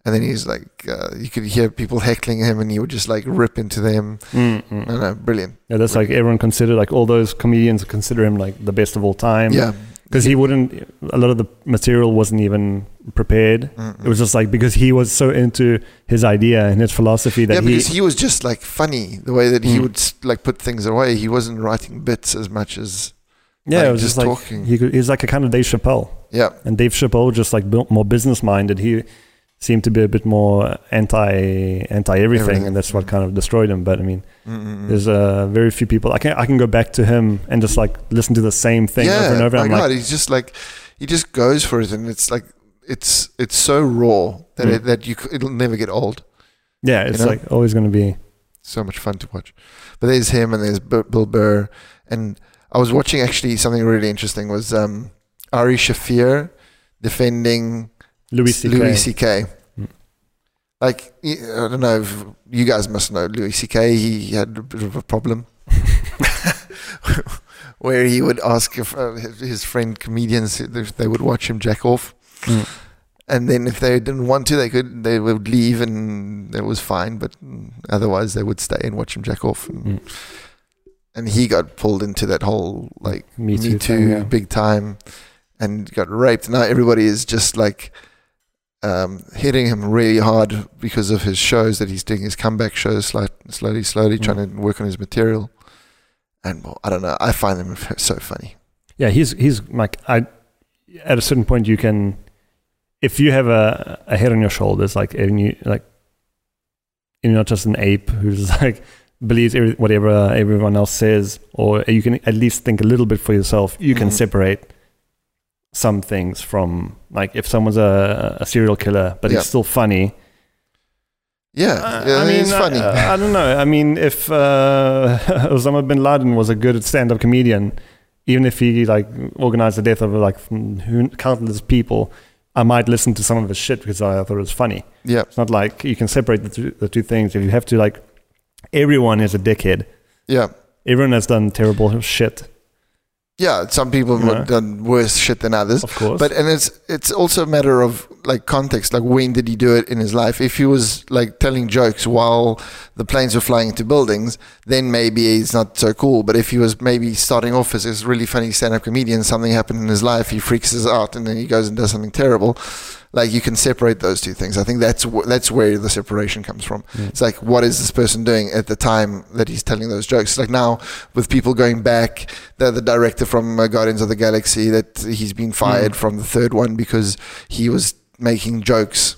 And then he's like, uh, you could hear people heckling him, and he would just like rip into them. Mm-mm. No, no, brilliant. Yeah, that's brilliant. Like everyone considered like all those comedians consider him like the best of all time. Yeah, because he wouldn't. A lot of the material wasn't even prepared. Mm-mm. It was just like because he was so into his idea and his philosophy that yeah, because he, he was just like funny the way that he mm. would like put things away. He wasn't writing bits as much as yeah, like, it was just, just like, talking. He could, he was like a kind of Dave Chappelle. Yeah, and Dave Chappelle just like more business minded. He seemed to be a bit more anti anti everything, everything. And that's what mm. kind of destroyed him. But I mean, Mm-mm-mm. there's uh, very few people. I can I can go back to him and just like listen to the same thing yeah, over and over. Yeah, my God, like, he's just like he just goes for it, and it's like. It's it's so raw that mm. it, that you it'll never get old. Yeah, it's you know? Like always going to be so much fun to watch. But there's him and there's Bill Burr, and I was watching actually something really interesting was um, Ari Shaffir defending Louis C K Mm. Like I don't know if you guys must know Louis C K He had a bit of a problem. Where he would ask if, uh, his friend comedians if they would watch him jack off. Mm. And then if they didn't want to, they could they would leave, and it was fine. But otherwise, they would stay and watch him jack off. And, mm. and he got pulled into that whole like Me Too, Me Too thing, yeah. big time, and got raped. Now everybody is just like um, hitting him really hard because of his shows that he's doing, his comeback shows, slowly, slowly, slowly mm. trying to work on his material. And well, I don't know. I find him so funny. Yeah, he's he's like I. At a certain point, you can. If you have a, a head on your shoulders, like and you like, you're not just an ape who's like believes every, whatever everyone else says, or you can at least think a little bit for yourself. You can mm-hmm. separate some things from like if someone's a, a serial killer, but yeah. he's still funny. Yeah, yeah I, I mean, it's funny. I, I don't know. I mean, if uh, Osama bin Laden was a good stand-up comedian, even if he like organized the death of like countless people. I might listen to some of his shit because I thought it was funny. Yeah. It's not like you can separate the two, the two things. If you have to, like, everyone is a dickhead. Yeah. Everyone has done terrible shit. Yeah. Some people you have know? done worse shit than others. Of course. But, and it's, it's also a matter of, like, context. Like, when did he do it in his life? If he was, like, telling jokes while the planes were flying into buildings, then maybe it's not so cool. But if he was maybe starting off as this really funny stand-up comedian, something happened in his life, he freaks us out, and then he goes and does something terrible. Like, you can separate those two things. I think that's wh- that's where the separation comes from. Mm. It's like, what is this person doing at the time that he's telling those jokes? Like now, with people going back, the, the director from uh, Guardians of the Galaxy, that he's been fired mm. from the third one because he was making jokes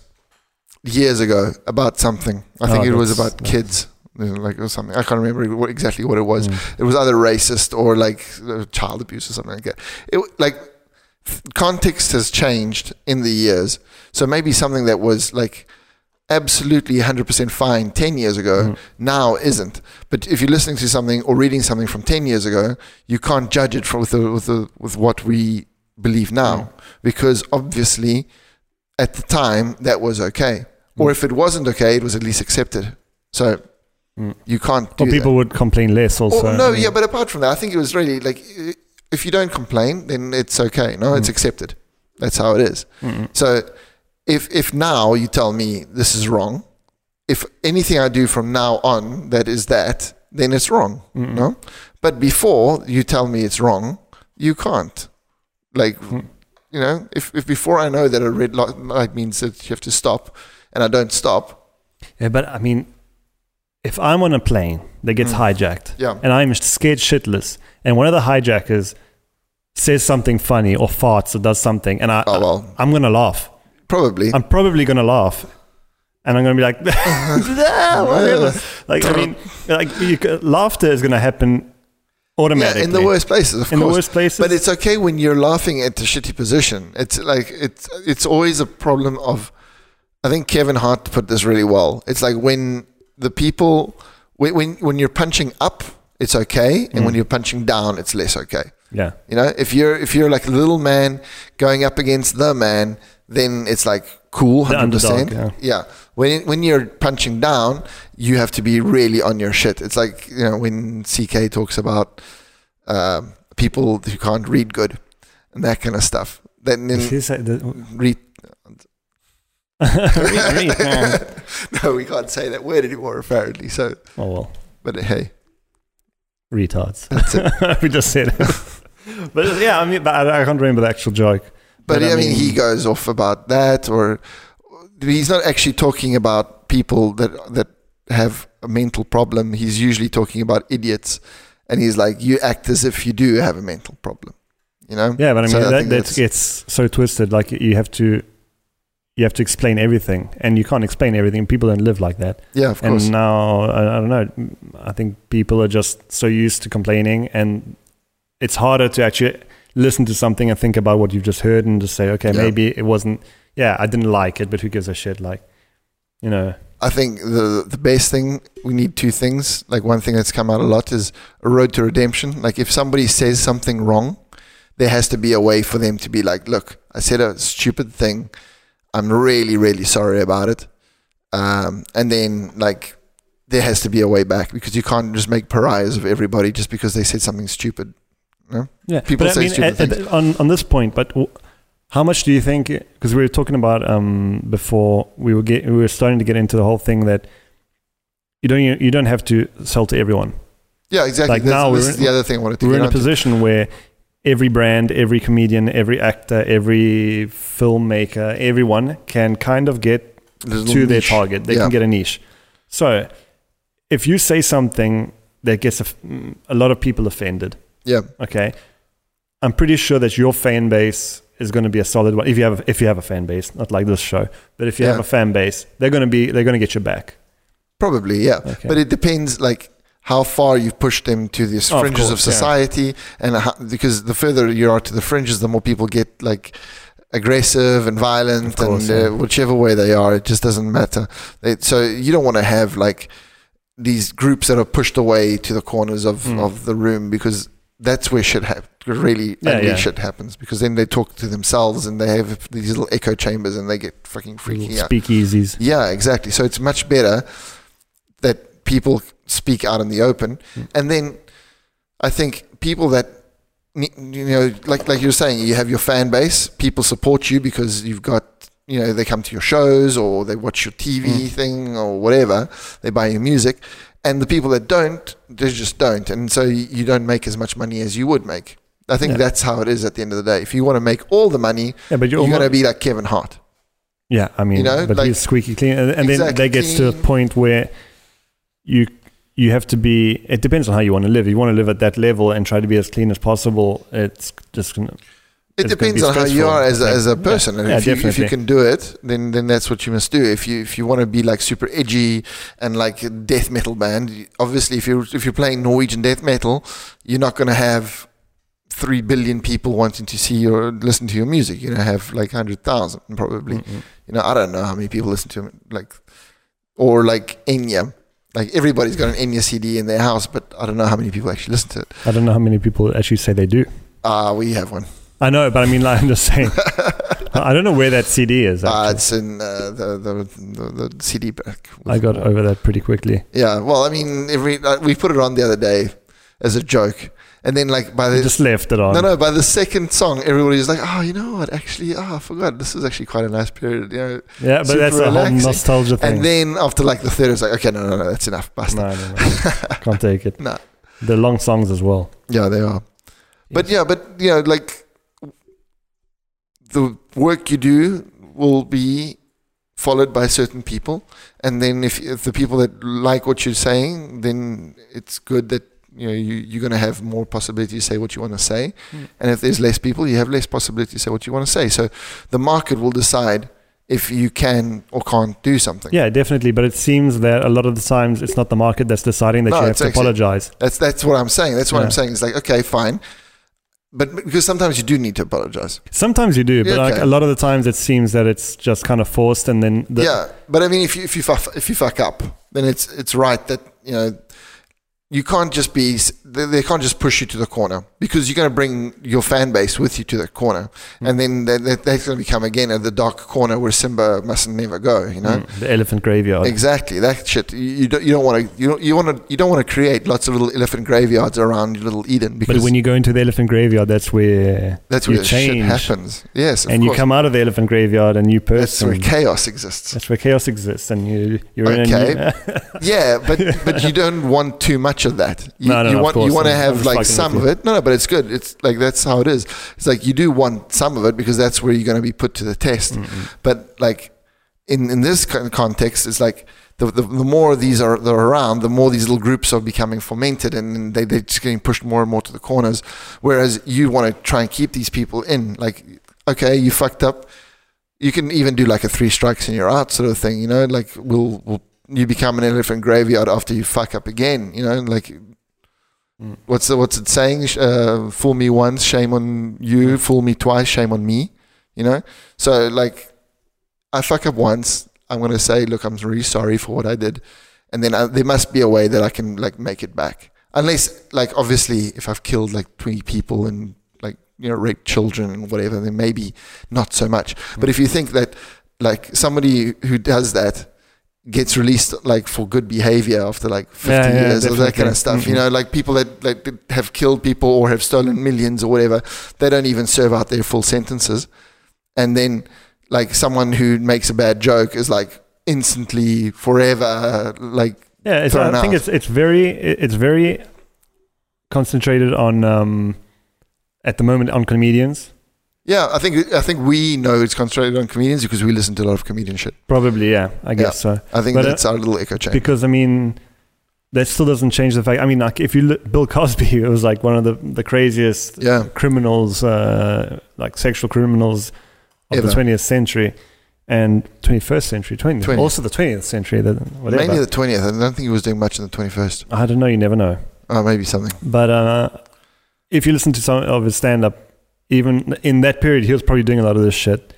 years ago about something. I think oh, it was about nice. kids. Like or something, I can't remember what, exactly what it was. Mm. It was either racist or like child abuse or something like that. It like context has changed in the years, so maybe something that was like absolutely one hundred percent fine ten years ago mm. now isn't. But if you're listening to something or reading something from ten years ago, you can't judge it for, with the, with the, with what we believe now, mm. because obviously at the time that was okay, mm. or if it wasn't okay, it was at least accepted. So. Mm. You can't do Or people that. would complain less also. Or, no, yeah, but apart from that, I think it was really like, if you don't complain, then it's okay. No, mm. it's accepted. That's how it is. Mm-mm. So if if now you tell me this is wrong, if anything I do from now on that is that, then it's wrong. Mm-mm. No? But before you tell me it's wrong, you can't. Like, mm. you know, if, if before I know that a red light means that you have to stop and I don't stop. Yeah, but I mean... If I'm on a plane that gets mm. hijacked yeah. and I'm scared shitless and one of the hijackers says something funny or farts or does something and I, oh, well. I, I'm going to laugh. Probably. I'm probably going to laugh. And I'm going to be like, whatever. Like, I mean, like you, laughter is going to happen automatically. Yeah, in the worst places, of course. In the worst places. But it's okay when you're laughing at the shitty position. It's like, it's, it's always a problem of, I think Kevin Hart put this really well. It's like when... The people, when when you're punching up, it's okay, and mm. when you're punching down, it's less okay. Yeah, you know, if you're if you're like a little man going up against the man, then it's like cool, hundred percent. Yeah. yeah. When when you're punching down, you have to be really on your shit. It's like, you know, when C K talks about um, people who can't read good and that kind of stuff. Then, then the- read. No, we can't say that word anymore apparently, so oh well, but hey, retards, that's it. We just said it. But yeah, I mean, but I can't remember the actual joke, but, but I, I mean, mean he goes off about that, or he's not actually talking about people that that have a mental problem. He's usually talking about idiots, and he's like, you act as if you do have a mental problem, you know. Yeah, but I mean, so that, I that that's, gets so twisted. Like, you have to You have to explain everything, and you can't explain everything. People don't live like that. Yeah, of course. And now, I, I don't know, I think people are just so used to complaining, and it's harder to actually listen to something and think about what you've just heard and just say, okay, yeah. maybe it wasn't, yeah, I didn't like it, but who gives a shit? Like, you know. I think the the best thing, we need two things. Like, one thing that's come out a lot is a road to redemption. Like, if somebody says something wrong, there has to be a way for them to be like, look, I said a stupid thing. I'm really, really sorry about it. Um, and then, like, there has to be a way back, because you can't just make pariahs of everybody just because they said something stupid. No? Yeah, people say I mean, stupid at, things. At, on, on this point, but w- how much do you think, because we were talking about um, before, we were get, we were starting to get into the whole thing that you don't you, you don't have to sell to everyone. Yeah, exactly. Like, That's, now this we're is in, the other thing I wanted to We're in a position to. where... Every brand, every comedian, every actor, every filmmaker, everyone can kind of get Little to niche. their target. They yeah. can get a niche. So if you say something that gets a, a lot of people offended, yeah, okay, I'm pretty sure that your fan base is going to be a solid one. If you have, if you have a fan base, not like this show, but if you yeah. have a fan base, they're going to be, they're going to get your back. Probably, yeah. Okay. But it depends, like. How far you've pushed them to the fringes oh, of, course, of society, yeah. and how, because the further you are to the fringes, the more people get like aggressive and violent, course, and uh, yeah. whichever way they are, it just doesn't matter. They, so you don't want to have like these groups that are pushed away to the corners of, mm. of the room, because that's where shit happens. Really, yeah, ugly yeah. shit happens, because then they talk to themselves and they have these little echo chambers and they get fucking freaky out. Speakeasies. Yeah, exactly. So it's much better that people speak out in the open. Mm. And then I think people that, you know, like like you were saying, you have your fan base, people support you because you've got, you know, they come to your shows or they watch your T V mm. thing or whatever, they buy your music. And the people that don't, they just don't. And so you don't make as much money as you would make. I think yeah. that's how it is at the end of the day. If you want to make all the money, yeah, but you're, you're going to be like Kevin Hart. Yeah, I mean, you know, but like, he's squeaky clean. And, and exactly. then that gets to a point where... You you have to be. It depends on how you want to live. If you want to live at that level and try to be as clean as possible, it's just gonna It depends on how you are as a, as a person. Yeah, and if, yeah, you, if you can do it, then then that's what you must do. If you if you want to be like super edgy and like a death metal band, obviously if you're if you're playing Norwegian death metal, you're not going to have three billion people wanting to see or listen to your music. You're going to have like hundred thousand probably. Mm-hmm. You know, I don't know how many people listen to like or like Enya. Like everybody's got an Enya C D in their house, but I don't know how many people actually listen to it. I don't know how many people actually say they do. Ah, uh, we have one. I know, but I mean, like, I'm just saying. I don't know where that C D is. Uh, it's in uh, the, the, the the C D pack. I got over that pretty quickly. Yeah, well, I mean, every uh, we put it on the other day as a joke, and then like by the you just left it on. No, no, by the second song, everybody's like, "Oh, you know what? Actually, oh, I forgot. This is actually quite a nice period." You know, yeah, but that's relaxing. A whole nostalgia thing. And then after like the third, it's like, "Okay, no, no, no, that's enough. Basta." No, no, no. Can't take it. No, they're long songs as well. Yeah, they are. But yes. yeah, but you know, like. The work you do will be followed by certain people, and then if, if the people that like what you're saying, then it's good that you know you, you're going to have more possibility to say what you want to say, mm. and if there's less people, you have less possibility to say what you want to say. So the market will decide if you can or can't do something. Yeah, definitely. But it seems that a lot of the times it's not the market that's deciding that no, you have to actually, apologize. That's that's what I'm saying. That's what yeah. I'm saying. It's like, okay, fine. But because sometimes you do need to apologize. Sometimes you do, but yeah, okay. like a lot of the times it seems that it's just kind of forced, and then the yeah. But I mean, if you if you fuck, if you fuck up, then it's it's right that you know you can't just be they can't just push you to the corner, because you're going to bring your fan base with you to the corner, mm. and then that, that, that's going to become again at the dark corner where Simba mustn't never go. You know, mm, the elephant graveyard. Exactly, that shit. You don't you don't want to you don't you want to you don't want to create lots of little elephant graveyards around your little Eden. Because but when you go into the elephant graveyard, that's where that's where shit happens. Yes, of and course. You come out of the elephant graveyard, and you person. That's where chaos exists. That's where chaos exists, and you you're okay. in. Okay. yeah, but but you don't want too much of that. You, no, no, you no, want, of course. You want to have like some of it. No, no, but it's good. It's like that's how it is. It's like you do want some of it because that's where you're going to be put to the test. Mm-hmm. But like in, in this context, it's like the, the the more these are they're around, the more these little groups are becoming fermented, and they they're just getting pushed more and more to the corners. Whereas you want to try and keep these people in. Like, okay, you fucked up. You can even do like a three strikes and you're out sort of thing. You know, like we'll we'll you become an elephant graveyard after you fuck up again. You know, like. Mm. What's the, what's it saying? Uh, fool me once, shame on you. Fool me twice, shame on me. You know. So like, I fuck up once. I'm gonna say, look, I'm really sorry for what I did, and then I, there must be a way that I can like make it back. Unless like obviously, if I've killed like twenty people and like you know raped children and whatever, then maybe not so much. Mm. But if you think that like somebody who does that gets released like for good behavior after like fifty yeah, yeah, years definitely. Or that kind of stuff, mm-hmm. you know, like people that like have killed people or have stolen millions or whatever, they don't even serve out their full sentences. And then like someone who makes a bad joke is like instantly forever like yeah it's, I think out. it's it's very it's very concentrated on um at the moment on comedians. Yeah, I think I think we know it's concentrated on comedians because we listen to a lot of comedian shit. Probably, yeah, I guess yeah, so. I think but that's uh, our little echo chamber. Because I mean, that still doesn't change the fact. I mean, like if you look, Bill Cosby, it was like one of the, the craziest yeah. criminals, uh, like sexual criminals of Ever. the twentieth century and twenty-first century, twentieth, twentieth. Also the twentieth century, the, whatever. Mainly the twentieth. I don't think he was doing much in the twenty-first. I don't know. You never know. Oh, maybe something. But uh, if you listen to some of his stand-up. Even in that period, he was probably doing a lot of this shit.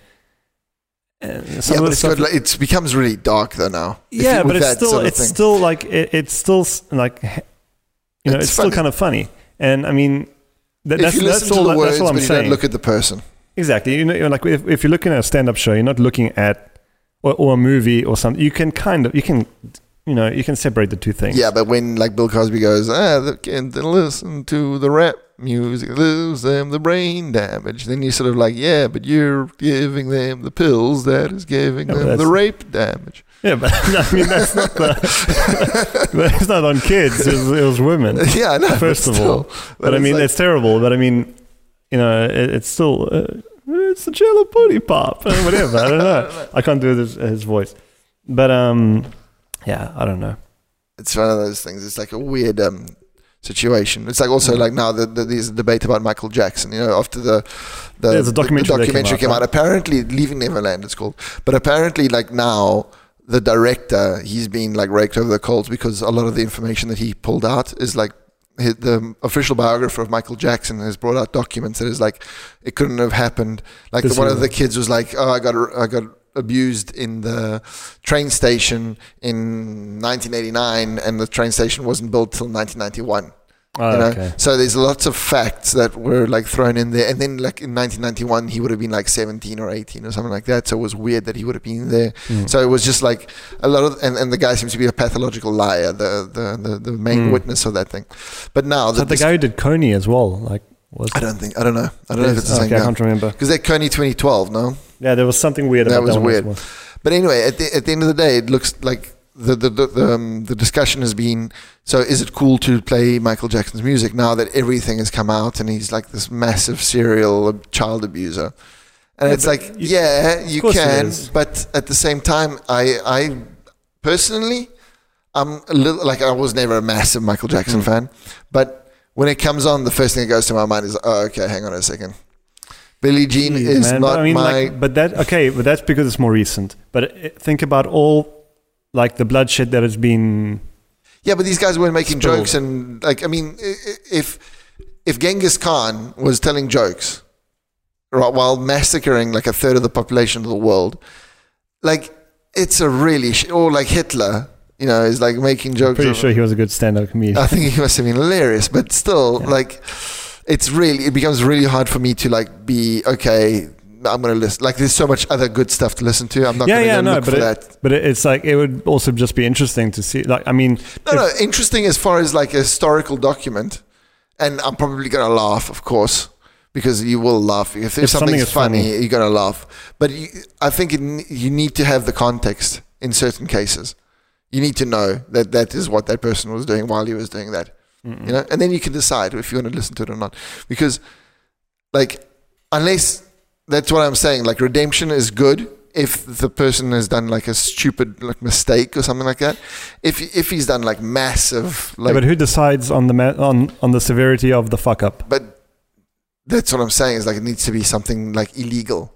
And some yeah, of but stuff, like, it becomes really dark though now. Yeah, if, but it's still, sort of it's thing. still like it, it's still like you know, it's, it's still kind of funny. And I mean, that, that's, that's all. The words, that's all I'm but you saying. Don't look at the person. Exactly. You know, like if, if you're looking at a stand-up show, you're not looking at or, or a movie or something. You can kind of you can. You know, you can separate the two things. Yeah, but when like Bill Cosby goes, ah, they can't listen to the rap music, lose them the brain damage. Then you're sort of like, yeah, but you're giving them the pills that is giving yeah, them the rape damage. Yeah, but I mean, that's not the, that's not on kids. It was, it was women. Yeah, I know. First of all, but I mean, like, it's terrible. But I mean, you know, it, it's still uh, it's the Jello Booty Pop, whatever. I don't know. I can't do his, his voice, but um. Yeah, I don't know. It's one of those things. It's like a weird um, situation. It's like also mm-hmm. like now the, the, there's a debate about Michael Jackson, you know, after the the, yeah, the documentary, the documentary came out, came out right? apparently Leaving Neverland it's called, but apparently like now the director, he's been like raked over the coals because a lot of the information that he pulled out is like his, the official biographer of Michael Jackson has brought out documents that is like it couldn't have happened. Like the, one of the kids was like, oh, I got I got abused in the train station in nineteen eighty-nine and the train station wasn't built till nineteen ninety-one. Oh, you know? Okay. So there's lots of facts that were like thrown in there, and then like in nineteen ninety-one he would have been like seventeen or eighteen or something like that, so it was weird that he would have been there. Mm. So it was just like a lot of, and, and the guy seems to be a pathological liar, the the the, the main mm. witness of that thing. But now the, the guy who did Coney as well, like was I don't think I don't know I don't know if it's the okay, same guy. I can't remember because they're Coney twenty twelve. No. Yeah, there was something weird about that. That was weird. Well. But anyway, at the, at the end of the day, it looks like the the the, the, um, the discussion has been, so is it cool to play Michael Jackson's music now that everything has come out and he's like this massive serial child abuser? And yeah, it's like, you, yeah, you can, but at the same time, I I personally, I'm a little, like I was never a massive Michael Jackson mm-hmm. fan, but when it comes on, the first thing that goes to my mind is, oh, okay, hang on a second. Billie Jean Jeez, is man. not I mean, my... Like, but that, okay, but that's because it's more recent. But it, think about all, like, the bloodshed that has been... Yeah, but these guys weren't making spilled. jokes and, like, I mean, if if Genghis Khan was telling jokes right, while massacring, like, a third of the population of the world, like, it's a really... Sh- or, like, Hitler... You know, he's like making jokes. I'm pretty sure he was a good stand-up comedian. I think he must have been hilarious, but still, yeah. like, it's really, it becomes really hard for me to like be okay. I'm going to listen. Like, there's so much other good stuff to listen to. I'm not yeah, going to yeah, no, look but for it, that. But it's like it would also just be interesting to see. Like, I mean, no, no, interesting as far as like a historical document, and I'm probably going to laugh, of course. Because you will laugh. If there's if something, something is funny, funny, you're going to laugh. But you, I think it, you need to have the context in certain cases. You need to know that that is what that person was doing while he was doing that, Mm-mm. you know, and then you can decide if you want to listen to it or not. Because, like, unless that's what I'm saying, like, redemption is good if the person has done like a stupid like mistake or something like that. If if he's done like massive, like, yeah, but who decides on the ma- on on the severity of the fuck up? But that's what I'm saying is like it needs to be something like illegal.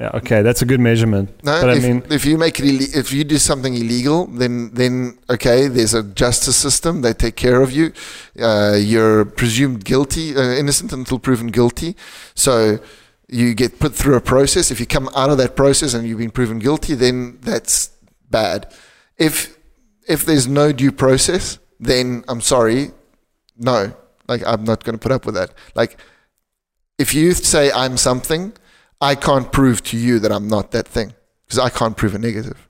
Yeah, okay, that's a good measurement. No, but if, I mean, if you make it, illi- if you do something illegal, then then okay, there's a justice system. They take care of you. Uh, you're presumed guilty, uh, innocent until proven guilty. So you get put through a process. If you come out of that process and you've been proven guilty, then that's bad. If if there's no due process, then I'm sorry, no, like I'm not going to put up with that. Like if you say I'm something. I can't prove to you that I'm not that thing because I can't prove a negative.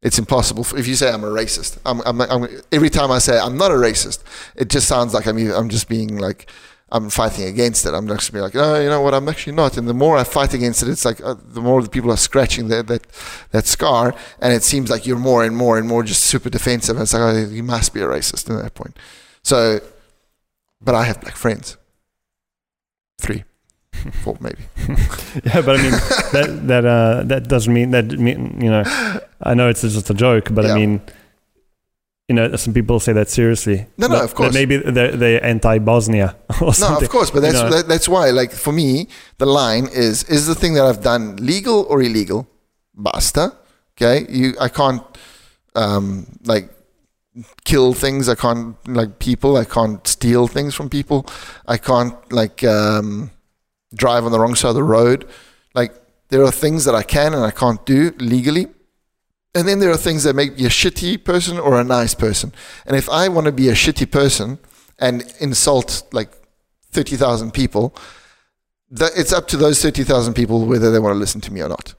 It's impossible. For, if you say I'm a racist, I'm, I'm, I'm, every time I say I'm not a racist, it just sounds like I'm I'm just being like, I'm fighting against it. I'm just being like, oh, you know what, I'm actually not. And the more I fight against it, it's like uh, the more the people are scratching that, that that scar and it seems like you're more and more and more just super defensive. And it's like, oh, you must be a racist at that point. So, but I have black friends. Three. Four maybe. Yeah, but I mean that that uh, that doesn't mean that mean, you know. I know it's just a joke, but yeah. I mean, you know, some people say that seriously. No, no, that, of course. Maybe they're, they're anti-Bosnia or something. No, of course, but that's you know. that, that's why. Like for me, the line is is the thing that I've done legal or illegal? Basta. Okay, you. I can't um, like. kill things. I can't like people. I can't steal things from people. I can't like. Um, drive on the wrong side of the road. Like there are things that I can and I can't do legally, and then there are things that make me a shitty person or a nice person. And if I want to be a shitty person and insult like thirty thousand people, that it's up to those thirty thousand people whether they want to listen to me or not.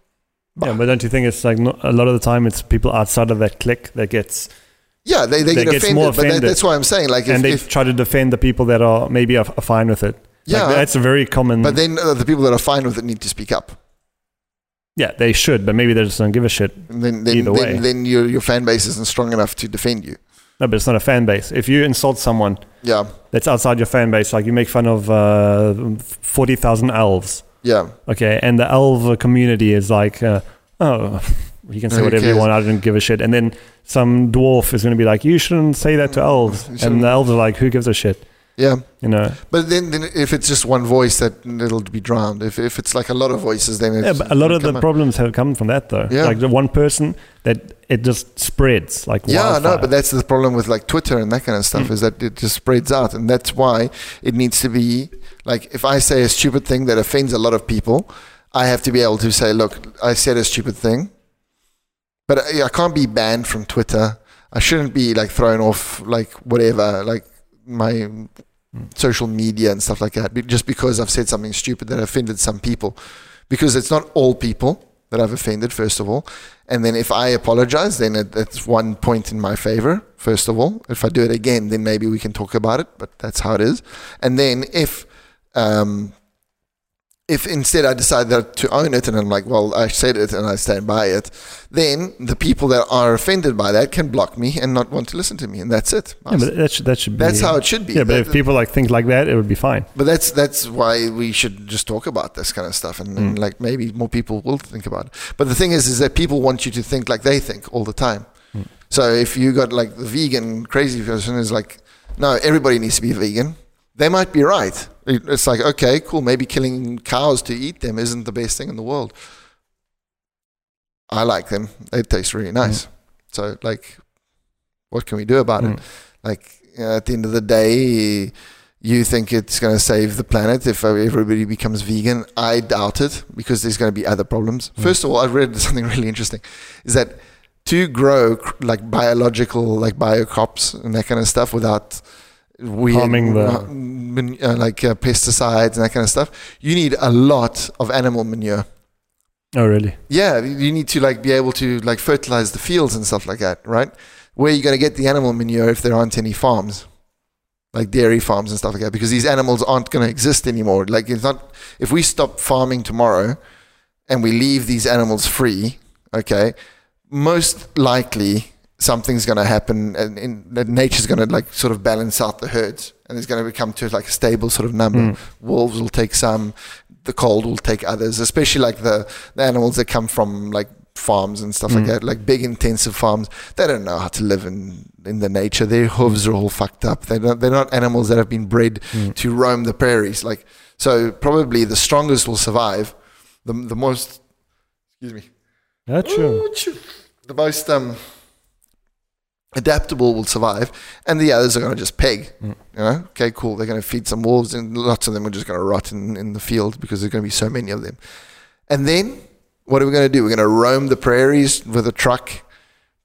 But yeah, but don't you think it's like not, a lot of the time it's people outside of that clique that gets yeah they, they get offended, more offended. But that, that's why I'm saying like if, and they if, try to defend the people that are maybe are fine with it. Yeah, like that's a very common. But then uh, the people that are fine with it need to speak up. Yeah, they should, but maybe they just don't give a shit. And then, then, either then, way, then your your fan base isn't strong enough to defend you. No, but it's not a fan base. If you insult someone, yeah, that's outside your fan base. Like you make fun of uh, forty thousand elves. Yeah. Okay, and the elf community is like, uh, oh, He can say no, whatever you want. I don't give a shit. And then some dwarf is going to be like, you shouldn't say that to elves. And the elves are like, who gives a shit? Yeah. You know. But then, then if it's just one voice, that it'll be drowned. If if it's like a lot of voices, then it's... Yeah, but a lot of the up. problems have come from that, though. Yeah. Like the one person that it just spreads like wildfire. Yeah, no, but that's the problem with like Twitter and that kind of stuff mm. is that it just spreads out. And that's why it needs to be like, if I say a stupid thing that offends a lot of people, I have to be able to say, look, I said a stupid thing, but I, I can't be banned from Twitter. I shouldn't be like thrown off like whatever, like my social media and stuff like that, just because I've said something stupid that offended some people, because it's not all people that I've offended, first of all. And then if I apologize, then it, that's one point in my favor, first of all. If I do it again, then maybe we can talk about it, but that's how it is. And then if um, if instead I decide that to own it and I'm like, well, I said it and I stand by it, then the people that are offended by that can block me and not want to listen to me, and that's it. Yeah, but that should, that should be, that's how it should be. Yeah, but that, if people like think like that, it would be fine. But that's that's why we should just talk about this kind of stuff, and, mm. and like maybe more people will think about it. But the thing is, is that people want you to think like they think all the time. Mm. So if you got like the vegan crazy person is like, no, everybody needs to be vegan. They might be right. It's like, okay, cool, maybe killing cows to eat them isn't the best thing in the world. I like them. They taste really nice. Mm. So, like, what can we do about mm. it? Like, you know, at the end of the day, you think it's going to save the planet if everybody becomes vegan. I doubt it, because there's going to be other problems. Mm. First of all, I read something really interesting, is that to grow, like, biological, like, bio crops and that kind of stuff without... Weird, harming the uh, like uh, pesticides and that kind of stuff, you need a lot of animal manure. Oh, really? Yeah, you need to like be able to like fertilize the fields and stuff like that, right? Where are you going to get the animal manure if there aren't any farms, like dairy farms and stuff like that? Because these animals aren't going to exist anymore. Like, it's not, if we stop farming tomorrow and we leave these animals free, okay, most likely something's going to happen, and, and nature's going to like sort of balance out the herds, and it's going to come to like a stable sort of number. Mm. Wolves will take some, the cold will take others, especially like the, the animals that come from like farms and stuff mm. like that, like big intensive farms. They don't know how to live in, in the nature. Their hooves are all fucked up. They don't, they're not animals that have been bred mm. to roam the prairies. Like, so probably the strongest will survive. The, the most, excuse me. That's true. The most, um, adaptable will survive, and the others are going to just peg. Mm. You know, okay, cool, they're going to feed some wolves, and lots of them are just going to rot in, in the field, because there's going to be so many of them. And then what are we going to do? We're going to roam the prairies with a truck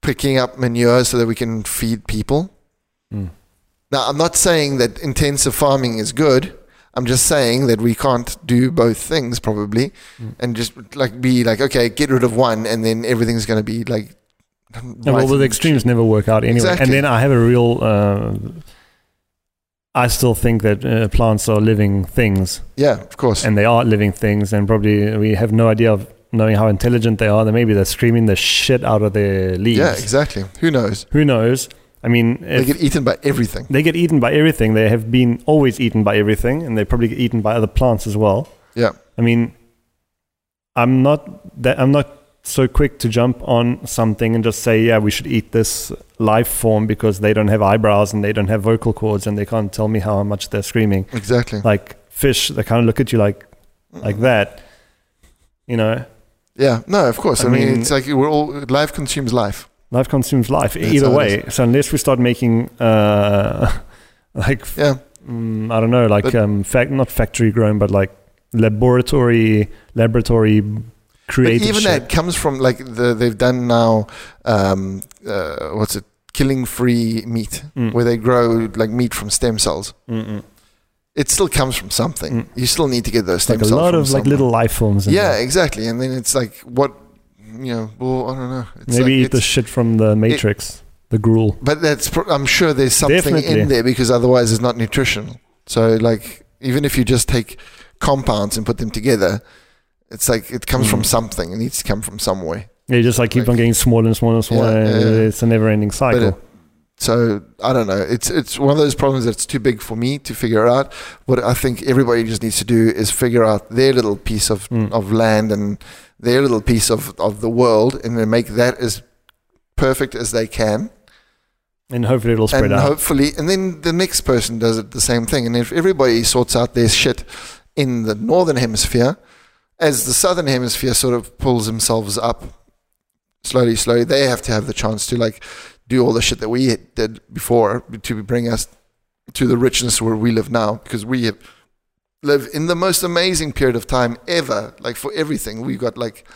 picking up manure so that we can feed people. Mm. Now, I'm not saying that intensive farming is good. I'm just saying that we can't do both things, probably. Mm. And just like be like, okay, get rid of one, and then everything's going to be like, no, well, the extremes never work out anyway. Exactly. And then I have a real uh, I still think that uh, plants are living things. Yeah, of course. And they are living things, and probably we have no idea of knowing how intelligent they are. Then maybe they're screaming the shit out of their leaves. Yeah, exactly. Who knows? Who knows? I mean, they get eaten by everything. They get eaten by everything. They have been always eaten by everything, and they probably get eaten by other plants as well. Yeah. I mean, I'm not that I'm not so quick to jump on something and just say, yeah, we should eat this life form because they don't have eyebrows and they don't have vocal cords and they can't tell me how much they're screaming. Exactly. Like fish, they kind of look at you like mm-mm. like that, you know. Yeah, no, of course. I, I mean, mean, it's like we're all, life consumes life. Life consumes life, yeah, either way. So unless we start making uh, like, yeah. um, I don't know, like um, fact, not factory grown, but like laboratory, laboratory created. But even shit. That comes from like the, they've done now um, uh, what's it killing free meat mm. where they grow like meat from stem cells. Mm-mm. It still comes from something. Mm. You still need to get those stem like cells. A lot from of somewhere. Like little life forms. In yeah, there. Exactly. And then it's like what you know. Well, I don't know. It's maybe like eat the shit from the Matrix, it, the gruel. But that's pro- I'm sure there's something definitely in there, because otherwise it's not nutritional. So like even if you just take compounds and put them together, it's like it comes mm. from something. It needs to come from somewhere. Yeah, you just like keep like, on getting smaller and smaller and smaller. Yeah, yeah, yeah. It's a never-ending cycle. But it, So I don't know. It's it's one of those problems that's too big for me to figure out. What I think everybody just needs to do is figure out their little piece of, mm. of land and their little piece of, of the world, and then make that as perfect as they can. And hopefully it'll spread and out. Hopefully, and then the next person does it the same thing. And if everybody sorts out their shit in the northern hemisphere, as the southern hemisphere sort of pulls themselves up slowly, slowly, they have to have the chance to like do all the shit that we did before to bring us to the richness where we live now, because we have live in the most amazing period of time ever. Like for everything, we've got like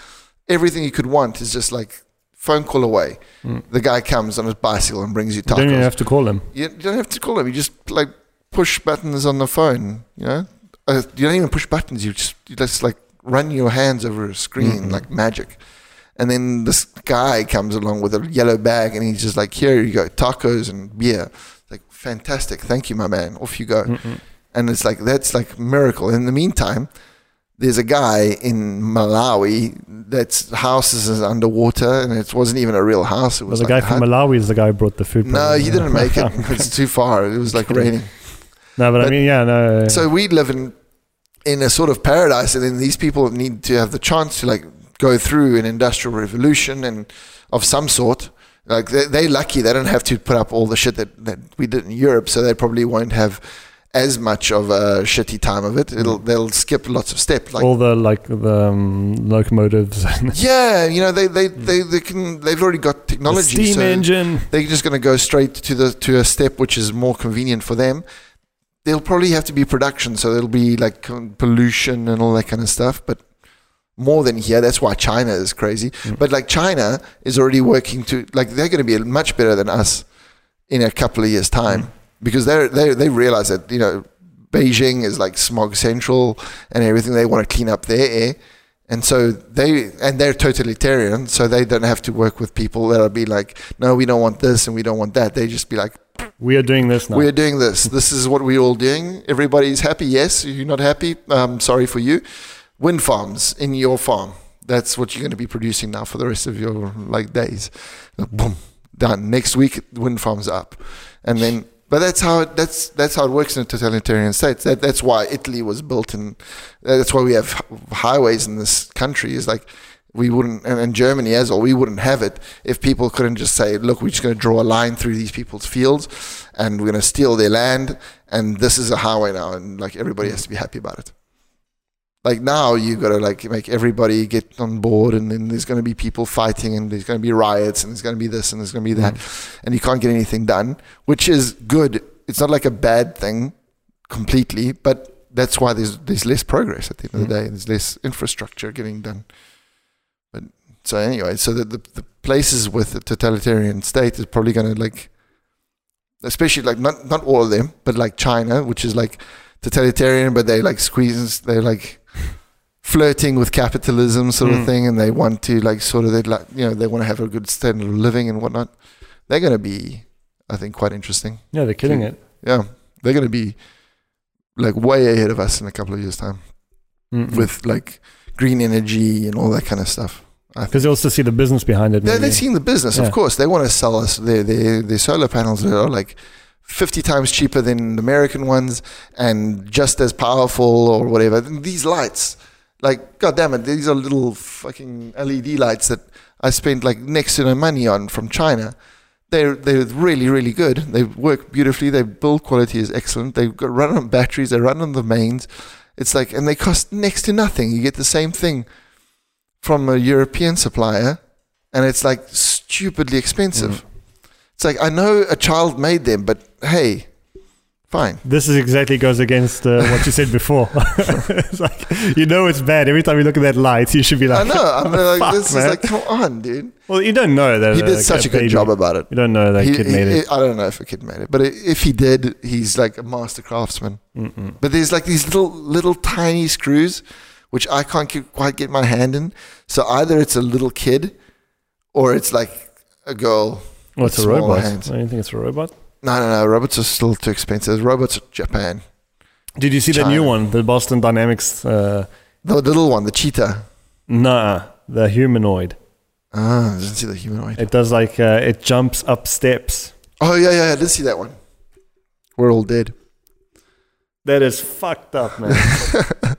everything you could want is just like phone call away. Mm. The guy comes on his bicycle and brings you tacos. You don't even have to call him. You don't have to call him. You just like push buttons on the phone. You know, uh, you don't even push buttons. You just you just like run your hands over a screen mm. like magic. And then this guy comes along with a yellow bag and he's just like, here you go, tacos and beer. It's like, fantastic. Thank you, my man. Off you go. Mm-mm. And it's like, that's like a miracle. In the meantime, there's a guy in Malawi that's houses is underwater, and it wasn't even a real house. It was well, the like guy from Malawi is the guy who brought the food. No, you didn't make it. It's too far. It was like raining. No, but, but I mean, yeah, no. So we live in, in a sort of paradise, and then these people need to have the chance to like, go through an industrial revolution and of some sort. Like they, they're lucky they don't have to put up all the shit that, that we did in Europe, so they probably won't have as much of a shitty time of it. It'll they'll skip lots of steps. Like, all the like the um, locomotives. Yeah, you know they they, they, they can they've already got technology. The steam so engine. They're just going to go straight to the to a step which is more convenient for them. There'll probably have to be production, so there'll be like pollution and all that kind of stuff, but. More than here. That's why China is crazy. Mm. But like China is already working to like they're going to be much better than us in a couple of years' time mm. because they they they realize that you know Beijing is like smog central and everything. They want to clean up their air, and so they and they're totalitarian, so they don't have to work with people that'll be like, no, we don't want this and we don't want that. They just be like, we are doing this now. We are doing this. This is what we're all doing. Everybody's happy. Yes, you're not happy. Um, sorry for you. Wind farms in your farm. That's what you're going to be producing now for the rest of your like days. Boom, done. Next week, wind farms up, and then. But that's how it, that's that's how it works in totalitarian states. That that's why Italy was built, and that's why we have highways in this country. Is like we wouldn't, and, and Germany as well. We wouldn't have it if people couldn't just say, "Look, we're just going to draw a line through these people's fields, and we're going to steal their land, and this is a highway now, and like everybody has to be happy about it." Like now you got to like make everybody get on board, and then there's going to be people fighting, and there's going to be riots, and there's going to be this, and there's going to be that. Mm. And you can't get anything done, which is good. It's not like a bad thing completely, but that's why there's there's less progress at the end mm. of the day. There's less infrastructure getting done. But so anyway, so the, the, the places with a totalitarian state is probably going to like, especially like not, not all of them, but like China, which is like totalitarian, but they like squeeze, they like... flirting with capitalism sort of mm. thing, and they want to like sort of they like you know they want to have a good standard of living and whatnot. They're going to be, I think, quite interesting. Yeah, they're killing so, it. Yeah, they're going to be like way ahead of us in a couple of years' time mm-hmm. with like green energy and all that kind of stuff. Because they also see the business behind it. They're, they're seeing the business, yeah. Of course. They want to sell us their their, their solar panels that are like fifty times cheaper than the American ones and just as powerful or whatever. These lights, like, God damn it, these are little fucking L E D lights that I spent like next to no money on from China. They're, they're really, really good. They work beautifully. Their build quality is excellent. They run on batteries. They run on the mains. It's like, and they cost next to nothing. You get the same thing from a European supplier, and it's like stupidly expensive. Mm-hmm. It's like, I know a child made them, but hey, fine. This is exactly goes against uh, what you said before. It's like, you know it's bad. Every time you look at that light, you should be like, I know. I'm like, fuck, this man. Is like, come on, dude. Well, you don't know that. He did uh, such a good baby. Job about it. You don't know that he, kid he, made it. I don't know if a kid made it, but if he did, he's like a master craftsman. Mm-mm. But there's like these little, little tiny screws, which I can't keep, quite get my hand in. So either it's a little kid or it's like a girl. Well, it's a robot. Hands. I don't think it's a robot. No, no, no. Robots are still too expensive. Robots are Japan. Did you see China. The new one? The Boston Dynamics. Uh, the little one, the cheetah. Nah, the humanoid. Ah, I didn't see the humanoid. It does like, uh, it jumps up steps. Oh, yeah, yeah, I did see that one. We're all dead. That is fucked up, man. That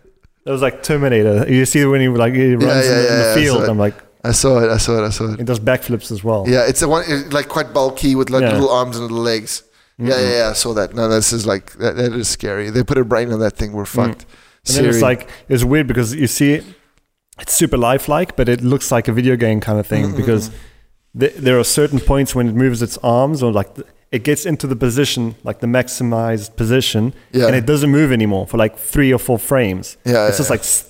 was like Terminator. You see when he like he runs yeah, yeah, in, yeah, in the yeah, field. I'm like, I saw it. I saw it. I saw it. It does backflips as well. Yeah, it's the one it's like quite bulky with like yeah. little arms and little legs. Mm-hmm. Yeah, yeah, yeah. I saw that. No, this is like that, that is scary. They put a brain on that thing. We're fucked. Mm. And then it's like it's weird because you see it's super lifelike, but it looks like a video game kind of thing mm-hmm. because th- there are certain points when it moves its arms or like. Th- It gets into the position, like the maximized position, yeah. and it doesn't move anymore for like three or four frames. Yeah, it's yeah, just like... St-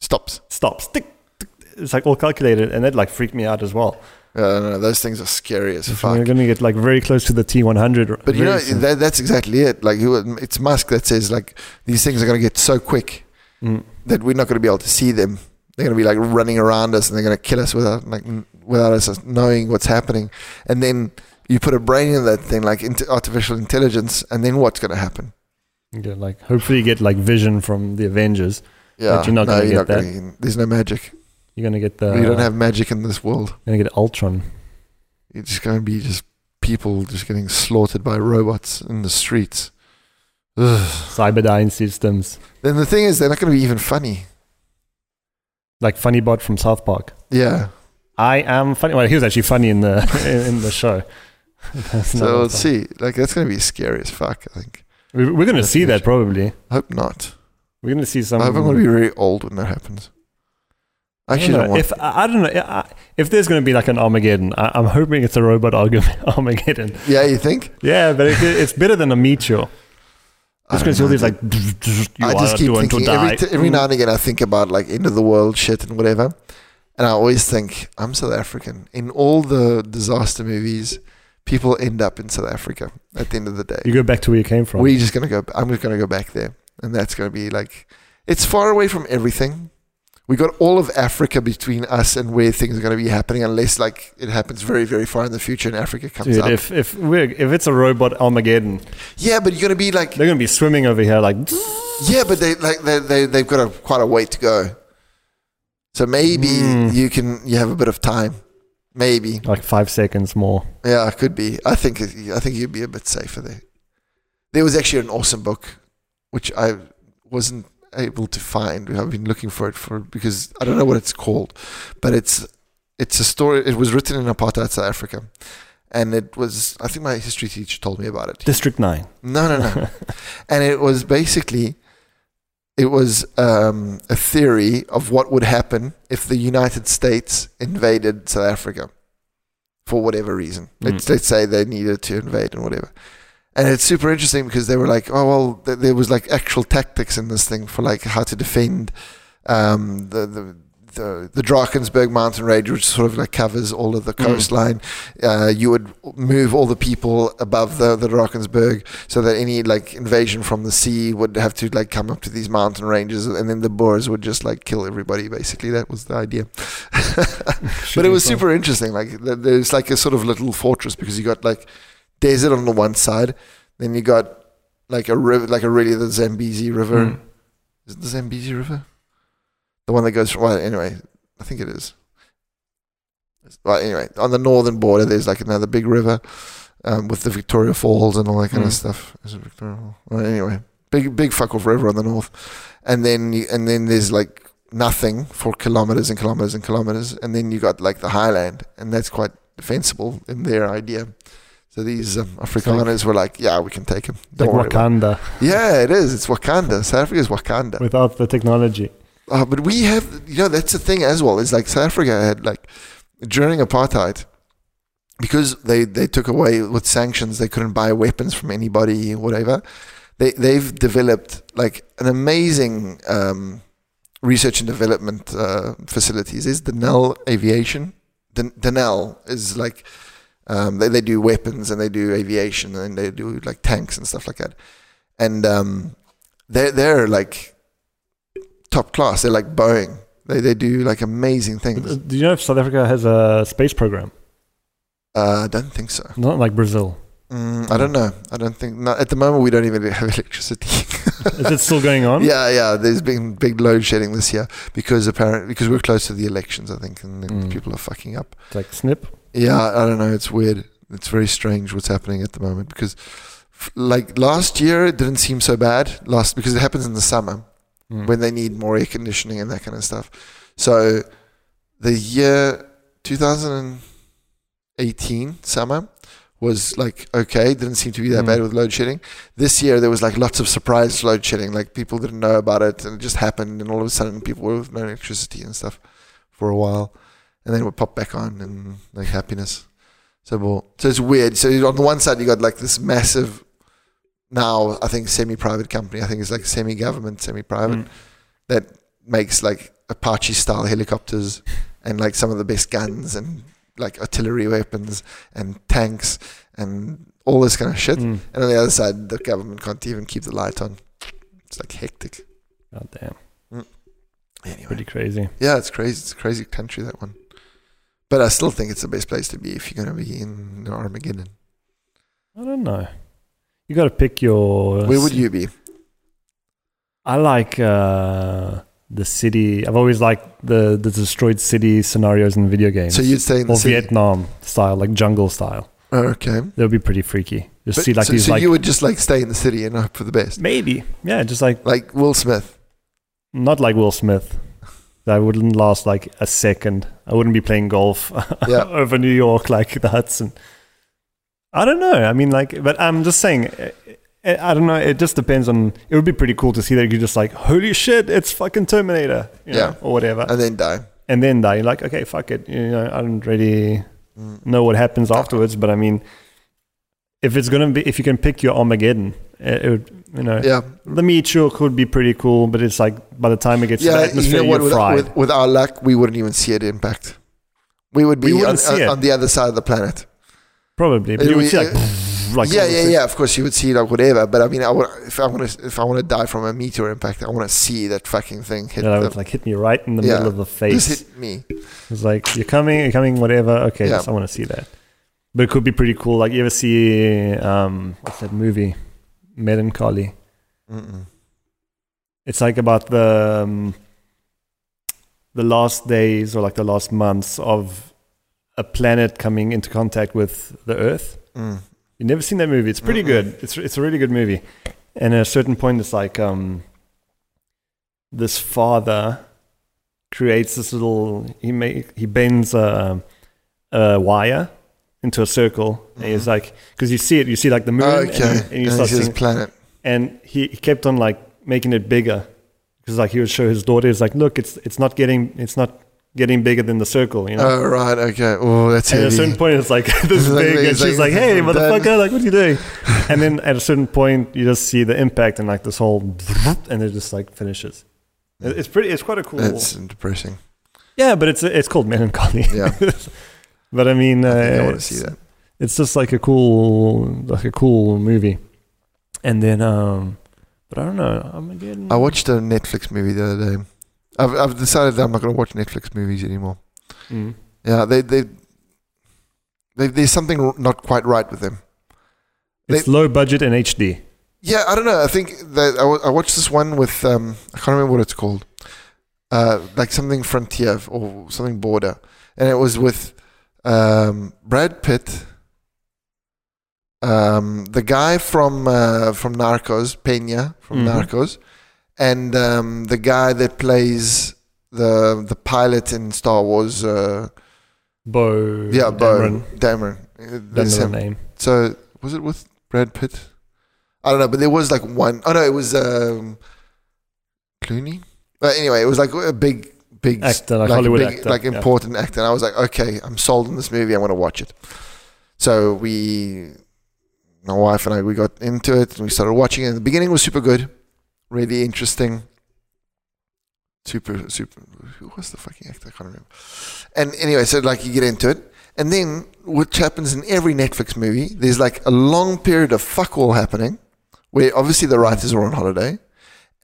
stops. Stops. Tick, tick. It's like all calculated, and that like freaked me out as well. Uh, no, those things are scary as fuck. You're going to get like very close to the T one hundred. But you know, that, that's exactly it. Like it's Musk that says like, these things are going to get so quick mm. that we're not going to be able to see them. They're going to be like running around us and they're going to kill us without like without us knowing what's happening. And then... You put a brain in that thing, like into artificial intelligence, and then what's going to happen? You get like, hopefully you get like vision from the Avengers. Yeah, but you're not no, going to get that. Gonna, there's no magic. You're going to get the... You don't have magic in this world. You're going to get Ultron. It's just going to be just people just getting slaughtered by robots in the streets. Ugh. Cyberdyne systems. Then the thing is, they're not going to be even funny. Like Funny Bot from South Park. Yeah. I am funny. Well, he was actually funny in the in, in the show. So let's see. Like that's gonna be scary as fuck. I think we're, we're gonna that's see finished. That probably. I hope not. We're gonna see some. I hope I'm gonna be really old when that happens. Actually, I don't know. If I don't know if there's gonna be like an Armageddon. I, I'm hoping it's a robot Armageddon. Yeah, you think? Yeah, but it, it's better than a meteor. It's because all these like. I just keep thinking every, t- every now and again. I think about like end of the world shit and whatever, and I always think I'm South African. In all the disaster movies. People end up in South Africa at the end of the day. You go back to where you came from. We're just going to go, I'm just going to go back there. And that's going to be like, it's far away from everything. We got all of Africa between us and where things are going to be happening, unless like it happens very, very far in the future and Africa comes Dude, up. If if, we're, if it's a robot Armageddon. Yeah, but you're going to be like. They're going to be swimming over here like. Yeah, but they, like, they, they, they've got a, quite a way to go. So maybe mm. you can, you have a bit of time. Maybe like five seconds more. Yeah, it could be. I think I think you'd be a bit safer there. There was actually an awesome book, which I wasn't able to find. I've been looking for it for because I don't know what it's called, but it's it's a story. It was written in apartheid South Africa, and it was. I think my history teacher told me about it. District Nine. No, no, no. And it was basically. It was um, a theory of what would happen if the United States invaded South Africa for whatever reason. Mm. Let's, let's say they needed to invade and whatever. And it's super interesting because they were like, oh, well, th- there was like actual tactics in this thing for like how to defend um, the, the, the, the Drakensberg mountain range, which sort of like covers all of the coastline. Mm. Uh, you would move all the people above the, the Drakensberg so that any like invasion from the sea would have to like come up to these mountain ranges, and then the Boers would just like kill everybody. Basically, that was the idea. But it was super interesting. Like there's like a sort of little fortress because you got like desert on the one side, then you got like a river, like a really the Zambezi River. Mm. Is it the Zambezi River? The one that goes from, well, anyway, I think it is. Well, anyway, on the northern border, there's like another big river um, with the Victoria Falls and all that kind mm. of stuff. Is it Victoria Falls? Well, anyway, big, big fuck off river on the north. And then, you, and then there's like nothing for kilometers and kilometers and kilometers. And then you got like the highland, and that's quite defensible in their idea. So these um, Afrikaners like, were like, yeah, we can take them. Don't like worry Wakanda. About it. Yeah, it is. It's Wakanda. South Africa is Wakanda. Without the technology. Uh, but we have, you know, that's the thing as well. It's like South Africa had, like, during apartheid, because they, they took away with sanctions, they couldn't buy weapons from anybody, whatever. They, they've developed, like, an amazing um, research and development uh, facilities. Is Denel Aviation? Den- Denel is, like, um, they, they do weapons and they do aviation and they do, like, tanks and stuff like that. And um, they're, they're, like... top class. They're like Boeing. They they do like amazing things. Do you know if South Africa has a space program? Uh, I don't think so. Not like Brazil. Mm, I don't know. I don't think. No, at the moment, we don't even have electricity. Is it still going on? Yeah, yeah. There's been big load shedding this year because apparently because we're close to the elections, I think, and mm. people are fucking up. It's like snip. Yeah, I don't know. It's weird. It's very strange what's happening at the moment, because f- like last year it didn't seem so bad, last because it happens in the summer mm. when they need more air conditioning and that kind of stuff. So the year twenty eighteen summer was like okay, didn't seem to be that mm. bad with load shedding. This year there was like lots of surprise load shedding, like people didn't know about it and it just happened, and all of a sudden people were with no electricity and stuff for a while, and then it would pop back on and like happiness. So well, so it's weird. So on the one side you got like this massive, now I think semi-private company, I think it's like semi-government, semi-private, mm. that makes like Apache-style helicopters and like some of the best guns and like artillery weapons and tanks and all this kind of shit. Mm. And on the other side, the government can't even keep the light on. It's like hectic. God damn. Mm. Anyway. Pretty crazy. Yeah, it's crazy. It's a crazy country, that one. But I still think it's the best place to be if you're going to be in Armageddon. I don't know. You got to pick your... Where would you be? I like uh, the city. I've always liked the, the destroyed city scenarios in video games. So you'd stay in the city? Or Vietnam style, like jungle style. Oh, okay. That would be pretty freaky. Just but, see like so these, so like, you would just like stay in the city and hope for the best? Maybe. Yeah, just like... Like Will Smith? Not like Will Smith. I wouldn't last like a second. I wouldn't be playing golf yeah. over New York like the Hudson. I don't know. I mean, like, but I'm just saying, I don't know. It just depends on, it would be pretty cool to see that you're just like, holy shit, it's fucking Terminator, you know, yeah. or whatever. And then die. And then die. You're like, okay, fuck it. You know, I don't really know what happens afterwards, but I mean, if it's going to be, if you can pick your Armageddon, it would, you know, yeah. the meteor could be pretty cool, but it's like by the time it gets yeah, to the atmosphere, you know what, you're with, fried. With, with our luck, we wouldn't even see it impact. We would be we on, on, on the other side of the planet. Probably. But it, you would we, see like, it, like... Yeah, yeah, yeah. Of course, you would see like whatever. But I mean, I would, if I want to if I want to die from a meteor impact, I want to see that fucking thing hit yeah, the, like hit me right in the yeah, middle of the face. Just hit me. It's like, you're coming, you're coming, whatever. Okay, yeah. yes, I want to see that. But it could be pretty cool. Like, you ever see... Um, what's that movie? Melancholy. Mm-mm. It's like about the um, the last days or like the last months of a planet coming into contact with the Earth. Mm. You've never seen that movie. It's pretty Mm-mm. good. It's it's a really good movie. And at a certain point, it's like um, this father creates this little... He make, he bends a, a wire into a circle, mm-hmm. and he's like, because you see it, you see like the moon, okay. and, and you start seeing this planet. And he, he kept on like making it bigger, because like he would show his daughter, he's like, look, it's it's not getting it's not getting bigger than the circle, you know. Oh right, okay. Oh, that's. And heavy. At a certain point, it's like this it's big, like, and she's like, like hey, motherfucker, like, what are you doing? And then at a certain point, you just see the impact and like this whole, and it just like finishes. It's pretty. It's quite a cool. It's depressing. Yeah, but it's it's called Melancholy. Yeah. But I mean, I, uh, I want to see that. It's just like a cool, like a cool movie. And then, um, but I don't know. I'm getting... I watched a Netflix movie the other day. I've, I've decided that I'm not going to watch Netflix movies anymore. Mm. Yeah, they, they, they, there's something not quite right with them. It's they, low budget and H D. Yeah, I don't know. I think that I, I watched this one with um, I can't remember what it's called, uh, like something Frontier or something Border, and it was with. Um, Brad Pitt, um, the guy from uh, from Narcos, Peña from mm-hmm. Narcos, and um, the guy that plays the the pilot in Star Wars, uh, Bo. Yeah, Bo Dameron. That's his name. So was it with Brad Pitt? I don't know, but there was like one. Oh no, it was um, Clooney. But anyway, it was like a big. Big actor, like, like Hollywood big, actor, like important yeah. actor, and I was like, okay, I'm sold on this movie. I want to watch it. So we, my wife and I, we got into it and we started watching it. And the beginning was super good, really interesting. Super, super. Who was the fucking actor? I can't remember. And anyway, so like you get into it, and then what happens in every Netflix movie? There's like a long period of fuck all happening, where obviously the writers are on holiday,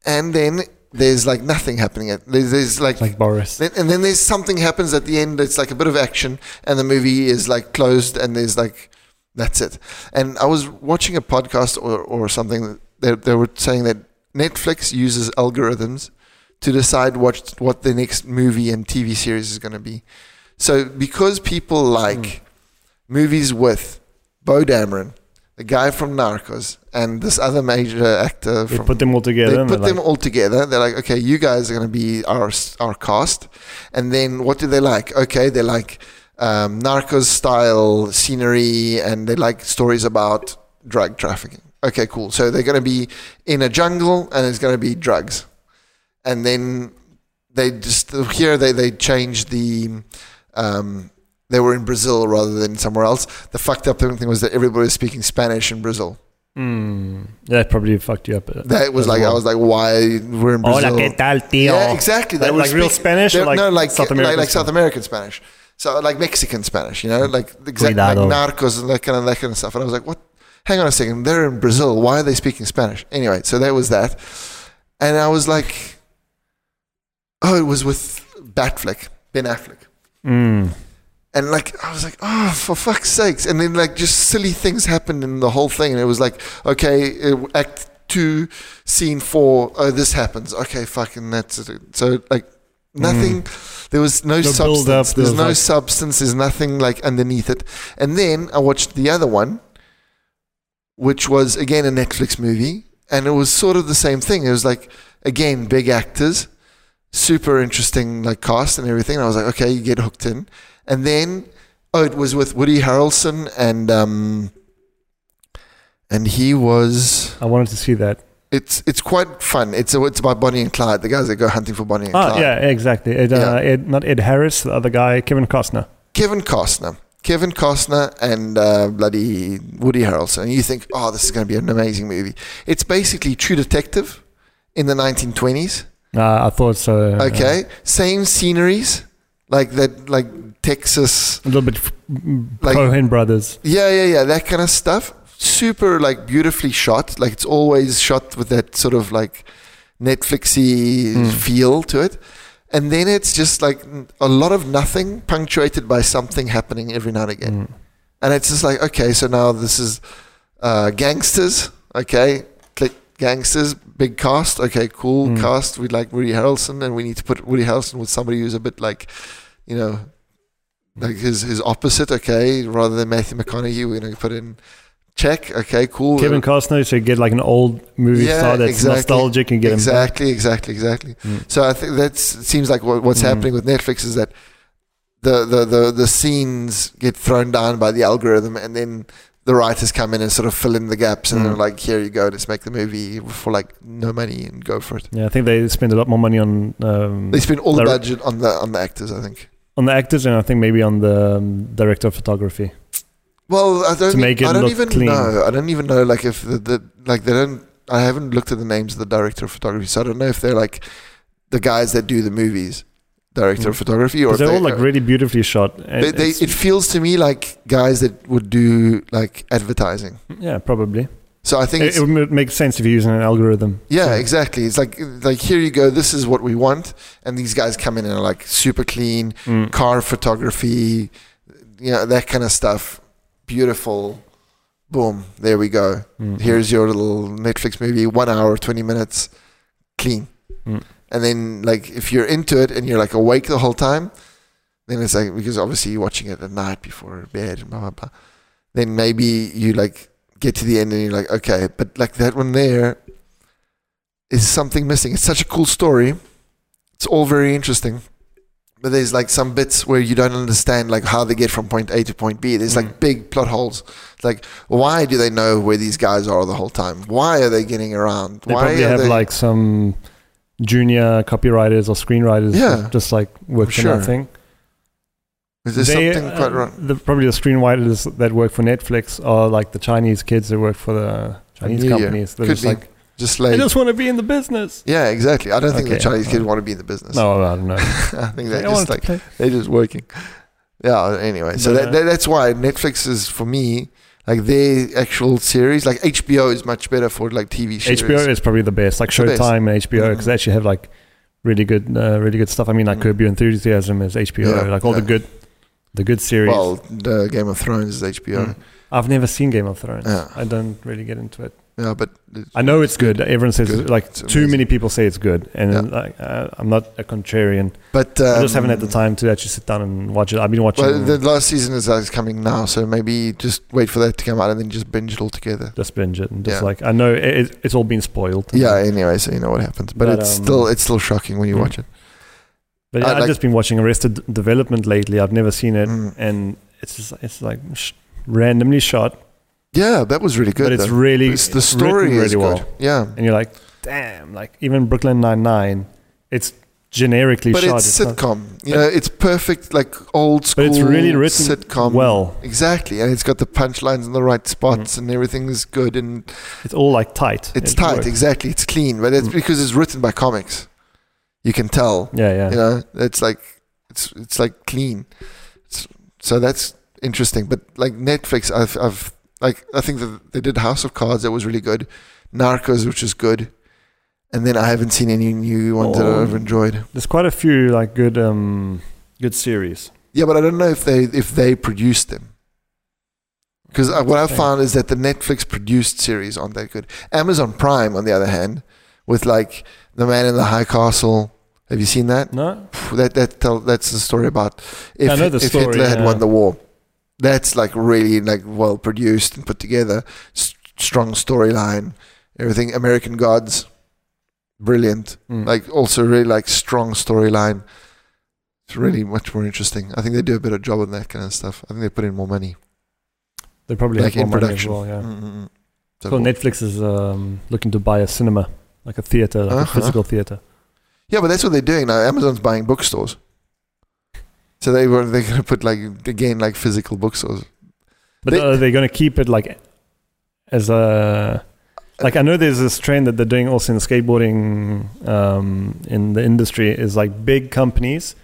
and then. There's like nothing happening. At, there's, there's like, like Boris, and then there's something happens at the end. It's like a bit of action, and the movie is like closed, and there's like that's it. And I was watching a podcast or or something that they were saying that Netflix uses algorithms to decide what what the next movie and T V series is going to be. So because people like mm. movies with Bo Dameron, the guy from Narcos, and this other major actor. They from, put them all together. They put them like, all together. They're like, okay, you guys are going to be our our cast. And then what do they like? Okay, they like um, Narcos-style scenery, and they like stories about drug trafficking. Okay, cool. So they're going to be in a jungle, and it's going to be drugs. And then they just here they they changed the. Um, They were in Brazil rather than somewhere else. The fucked up thing was that everybody was speaking Spanish in Brazil. Mm. That probably fucked you up. That was like, well. I was like, why we're in Brazil? Hola, ¿qué tal, tío? Yeah, exactly. They like real speak, Spanish? Or like no, like South American, like, like South American Spanish. So like Mexican Spanish, you know? Like exactly like Narcos and that kind, of, that kind of stuff. And I was like, what? Hang on a second. They're in Brazil. Why are they speaking Spanish? Anyway, so that was that. And I was like, oh, it was with Batfleck, Ben Affleck. Mm. And like I was like, oh, for fuck's sakes! And then like just silly things happened in the whole thing, and it was like, okay, act two, scene four. Oh, this happens. Okay, fucking that's it. So like nothing. Mm. There was no the substance. There's no like- substance. There's nothing like underneath it. And then I watched the other one, which was again a Netflix movie, and it was sort of the same thing. It was like again big actors, super interesting like cast and everything. And I was like, okay, you get hooked in. And then, oh, it was with Woody Harrelson, and um, and he was. I wanted to see that. It's it's quite fun. It's it's about Bonnie and Clyde, the guys that go hunting for Bonnie and ah, Clyde. Yeah, exactly. Ed, yeah. Uh, Ed, not Ed Harris, the other guy, Kevin Costner. Kevin Costner, Kevin Costner, and uh, bloody Woody Harrelson. And you think, oh, this is going to be an amazing movie. It's basically True Detective in the nineteen twenties. Uh, I thought so. Okay, uh, same sceneries. Like that, like Texas, a little bit like, Coen Brothers. Yeah, yeah, yeah, that kind of stuff. Super, like beautifully shot. Like it's always shot with that sort of like Netflixy mm. feel to it. And then it's just like a lot of nothing, punctuated by something happening every now and again. Mm. And it's just like, okay, so now this is uh, gangsters. Okay, click gangsters, big cast. Okay, cool mm. cast. We like Woody Harrelson, and we need to put Woody Harrelson with somebody who's a bit like. You know, like his his opposite, okay, rather than Matthew McConaughey, we're going to put in Check, okay, cool. Kevin Costner, so you get like an old movie yeah, star that's exactly, nostalgic and get exactly, him Exactly, exactly, exactly. Mm. So I think that seems like what, what's mm. happening with Netflix is that the, the, the, the scenes get thrown down by the algorithm, and then the writers come in and sort of fill in the gaps and mm. they're like, here you go, let's make the movie for like no money and go for it. Yeah, I think they spend a lot more money on... Um, they spend all the budget on the on the actors, I think. On the actors, and I think maybe on the um, director of photography. Well, I don't. To make e- it I don't look even clean. know. I don't even know. Like if the, the like they don't. I haven't looked at the names of the director of photography, so I don't know if they're like the guys that do the movies, director mm. of photography, or if they're they, all like uh, really beautifully shot. And they, they, it feels to me like guys that would do like advertising. Yeah, probably. So I think it, it would make sense if you're using an algorithm. Yeah, so. Exactly. It's like like here you go. This is what we want, and these guys come in and are like super clean mm. car photography, you know, that kind of stuff. Beautiful, boom. There we go. Mm. Here's your little Netflix movie, one hour, twenty minutes, clean. Mm. And then like if you're into it and you're like awake the whole time, then it's like because obviously you're watching it at night before bed and blah blah blah. Then maybe you like. Get to the end and you're like, okay, but like that one there is something missing. It's such a cool story. It's all very interesting. But there's like some bits where you don't understand like how they get from point A to point B. There's mm. like big plot holes. Like why do they know where these guys are the whole time? Why are they getting around? They why probably have they- like some junior copywriters or screenwriters yeah. just like work sure. on that thing. Is there they, something quite uh, wrong? The, probably the screenwriters that work for Netflix are like the Chinese kids that work for the Chinese yeah, companies. They're just be. like, just like, I just want to be in the business. Yeah, exactly. I don't okay, think the Chinese no. kids want to be in the business. No, I don't know. I think they're I just like, they're just working. Yeah, anyway. So yeah. That, that, that's why Netflix is, for me, like their actual series. Like H B O is much better for like T V shows. H B O is probably the best. Like Showtime and H B O because mm. they actually have like really good, uh, really good stuff. I mean, like mm. Curb Your Enthusiasm is H B O. Yeah, like all yeah. the good... The good series. Well, the Game of Thrones is H B O. Mm. I've never seen Game of Thrones. Yeah. I don't really get into it. Yeah, but I know it's good. good. Everyone says good. It's like it's too amazing. Many people say it's good, and yeah. like, uh, I'm not a contrarian. But um, I just haven't had the time to actually sit down and watch it. I've been watching. Well, the last season is uh, coming now, so maybe just wait for that to come out and then just binge it all together. Just binge it and just yeah. like I know it, it's all been spoiled. Yeah. Anyway, so you know what happens, but, but it's um, still it's still shocking when you yeah. watch it. But yeah, I've like, just been watching Arrested Development lately. I've never seen it, mm. and it's just, it's like sh- randomly shot. Yeah, that was really good. But it's though. really it's, the story is really good. Well. Yeah, and you're like, damn, like even Brooklyn Nine-Nine, it's generically but shot. But it's sitcom. It's not, you know, it's perfect, like old school. But it's really written sitcom well. Exactly, and it's got the punchlines in the right spots, mm. and everything's good, and it's all like tight. It's it tight, works. Exactly. It's clean, but it's mm. because it's written by comics. You can tell. Yeah, yeah. You know, it's like it's it's like clean. It's, so that's interesting. But like Netflix, I've I've. Like, I think that they did House of Cards, that was really good. Narcos, which is good. And then I haven't seen any new ones oh, that I've enjoyed. There's quite a few, like, good um, good series. Yeah, but I don't know if they if they produced them. Because what I found is that the Netflix-produced series aren't that good. Amazon Prime, on the other hand, with, like, The Man in the High Castle. Have you seen that? No. That that tell, That's the story about if, I know the if story, Hitler had yeah. won the war. That's like really like well produced and put together, S- strong storyline, everything. American Gods, brilliant. Mm. Like also really like strong storyline. It's really much more interesting. I think they do a better job on that kind of stuff. I think they put in more money. They probably like have more in production. Money as well. Yeah. Mm-hmm. So, so cool. Netflix is um, looking to buy a cinema, like a theater, like uh-huh. a physical theater. Yeah, but that's what they're doing now. Amazon's buying bookstores. So they were they're gonna put like again like physical bookstores, but they, are they gonna keep it like as a like I know there's this trend that they're doing also in skateboarding um, in the industry is like big companies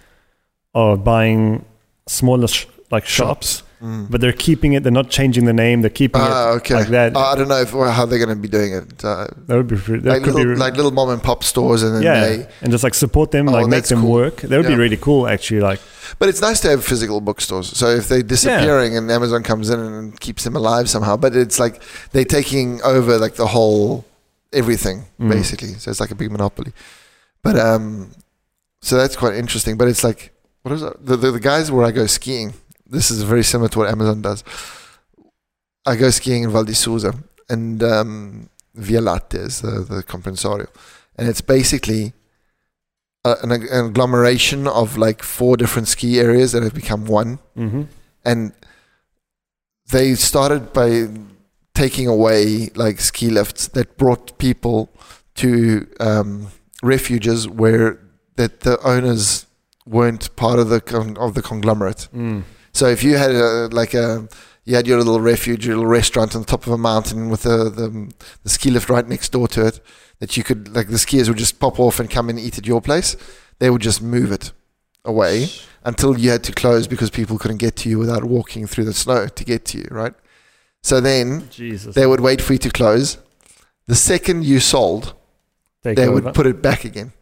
are buying smaller sh- like shops, shops. Mm. But they're keeping it. They're not changing the name. They're keeping uh, it okay. like that. Uh, I don't know if, well, how they're going to be doing it. Uh, that would be that like, could little, be, like little mom and pop stores, and then yeah, they, and just like support them, oh, like make them cool. work. That would yeah. be really cool, actually. Like, but it's nice to have physical bookstores. So if they're disappearing yeah. and Amazon comes in and keeps them alive somehow, but it's like they're taking over like the whole everything mm. basically. So it's like a big monopoly. But um, so that's quite interesting. But it's like what is that? The, the the guys where I go skiing. This is very similar to what Amazon does. I go skiing in Val di Susa and um, Via Latte is the, the Comprensorio. And it's basically a, an, an agglomeration of like four different ski areas that have become one. Mm-hmm. And they started by taking away like ski lifts that brought people to um, refuges where that the owners weren't part of the con- of the conglomerate. Mm. So if you had a, like a, you had your little refuge, your little restaurant on the top of a mountain with the, the the ski lift right next door to it, that you could, like the skiers would just pop off and come and eat at your place, they would just move it away until you had to close because people couldn't get to you without walking through the snow to get to you, right? So then Jesus. They would wait for you to close. The second you sold, Take they over. Would put it back again.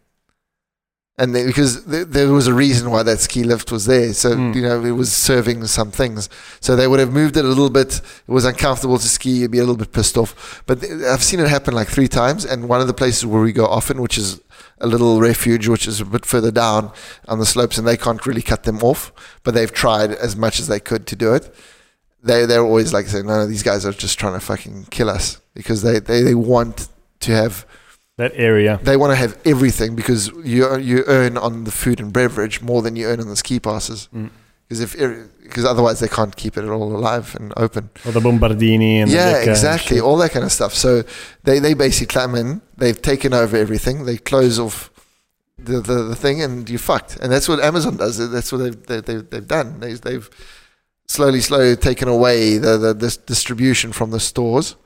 And they, because th- there was a reason why that ski lift was there. So, mm. you know, it was serving some things. So they would have moved it a little bit. It was uncomfortable to ski. You'd be a little bit pissed off. But th- I've seen it happen like three times. And one of the places where we go often, which is a little refuge, which is a bit further down on the slopes, and they can't really cut them off. But they've tried as much as they could to do it. They, they're always like saying, no, no, these guys are just trying to fucking kill us. Because they, they, they want to have... That area. They want to have everything because you you earn on the food and beverage more than you earn on the ski passes. Because mm. if because otherwise they can't keep it all alive and open. Or the bombardini and yeah, the exactly, and all that kind of stuff. So they, they basically climb in. They've taken over everything. They close off the, the, the thing, and you're fucked. And that's what Amazon does. That's what they've they, they, they've done. They, they've slowly, slowly taken away the the, the distribution from the stores.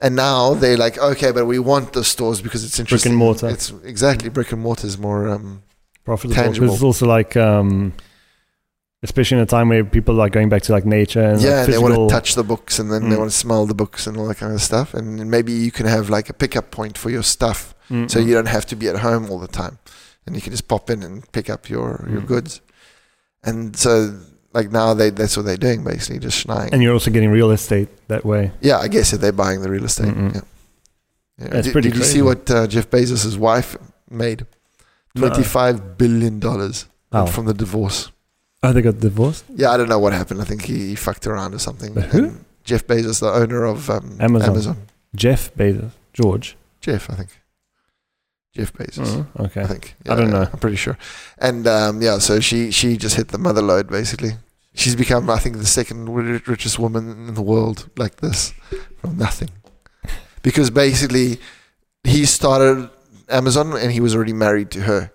And now they're like, okay, but we want the stores because it's interesting. Brick and mortar. It's exactly, brick and mortar is more um, profitable. Tangible. It's also like, um, especially in a time where people are going back to like nature. And yeah, like they want to touch the books and then mm. they want to smell the books and all that kind of stuff. And maybe you can have like a pickup point for your stuff, mm-hmm. so you don't have to be at home all the time, and you can just pop in and pick up your, mm. your goods. And so. Like now, they that's what they're doing, basically, just schneiding. And you're also getting real estate that way. Yeah, I guess if they're buying the real estate. Yeah. Yeah. That's did, pretty did crazy. Did you see what uh, Jeff Bezos' wife made? twenty-five billion dollars oh. from the divorce. Oh, they got divorced? Yeah, I don't know what happened. I think he, he fucked around or something. But who? And Jeff Bezos, the owner of um, Amazon. Amazon. Jeff Bezos. George. Jeff, I think. Jeff Bezos. Oh, okay. I think. Yeah, I don't know. I'm pretty sure. And um, yeah, so she, she just hit the mother load, basically. She's become, I think, the second richest woman in the world, like this, from nothing. Because basically, he started Amazon and he was already married to her.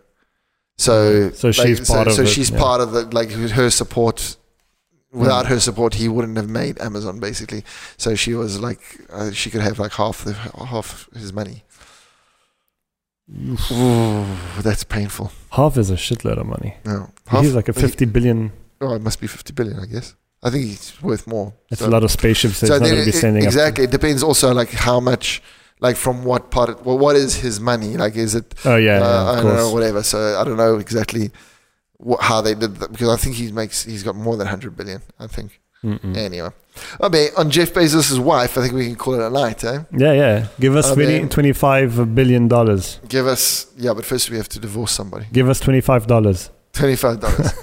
So, so she's, like, part, so, of so it, she's yeah. part of it. So she's part of like her support. Without mm. her support, he wouldn't have made Amazon, basically. So she was like, uh, she could have like half the, half his money. Ooh, that's painful. Half is a shitload of money. No, half, he's like a fifty he, billion. Oh, it must be fifty billion, I guess. I think it's worth more. It's so, a lot of spaceships that so it's not going to be sending exactly. Up. It depends also like how much, like from what part, of, well, what is his money? Like is it, oh yeah, uh, yeah I don't course. know, whatever. So I don't know exactly what, how they did that because I think he makes, he's got more than one hundred billion, I think. Mm-mm. Anyway. Okay, on Jeff Bezos' wife, I think we can call it a night, eh? Yeah, yeah. Give us okay. twenty-five billion dollars. Give us, yeah, but first we have to divorce somebody. Give us twenty-five dollars. twenty-five dollars.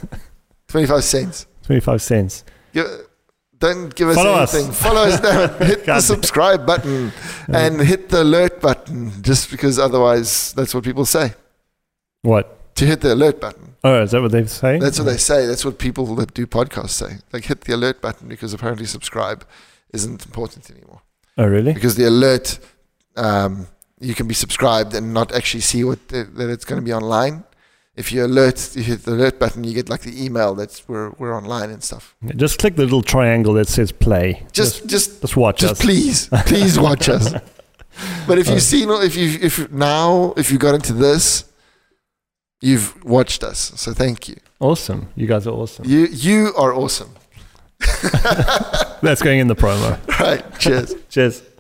twenty-five cents. twenty-five cents. Give, don't give us Follow anything. Us. Follow us now. Hit the subscribe button and hit the alert button just because otherwise that's what people say. What? To hit the alert button. Oh, is that what they say? That's what they say. That's what people that do podcasts say. Like hit the alert button because apparently subscribe isn't important anymore. Oh, really? Because the alert, um, you can be subscribed and not actually see what the, that it's going to be online. If you alert, you hit the alert button, you get like the email that's we're we're online and stuff. Yeah, just click the little triangle that says play. Just just just, just watch just us. Just please, please watch us. But if you've seen, if you if now if you got into this, you've watched us. So thank you. Awesome, you guys are awesome. You you are awesome. That's going in the promo. Right. Cheers. Cheers.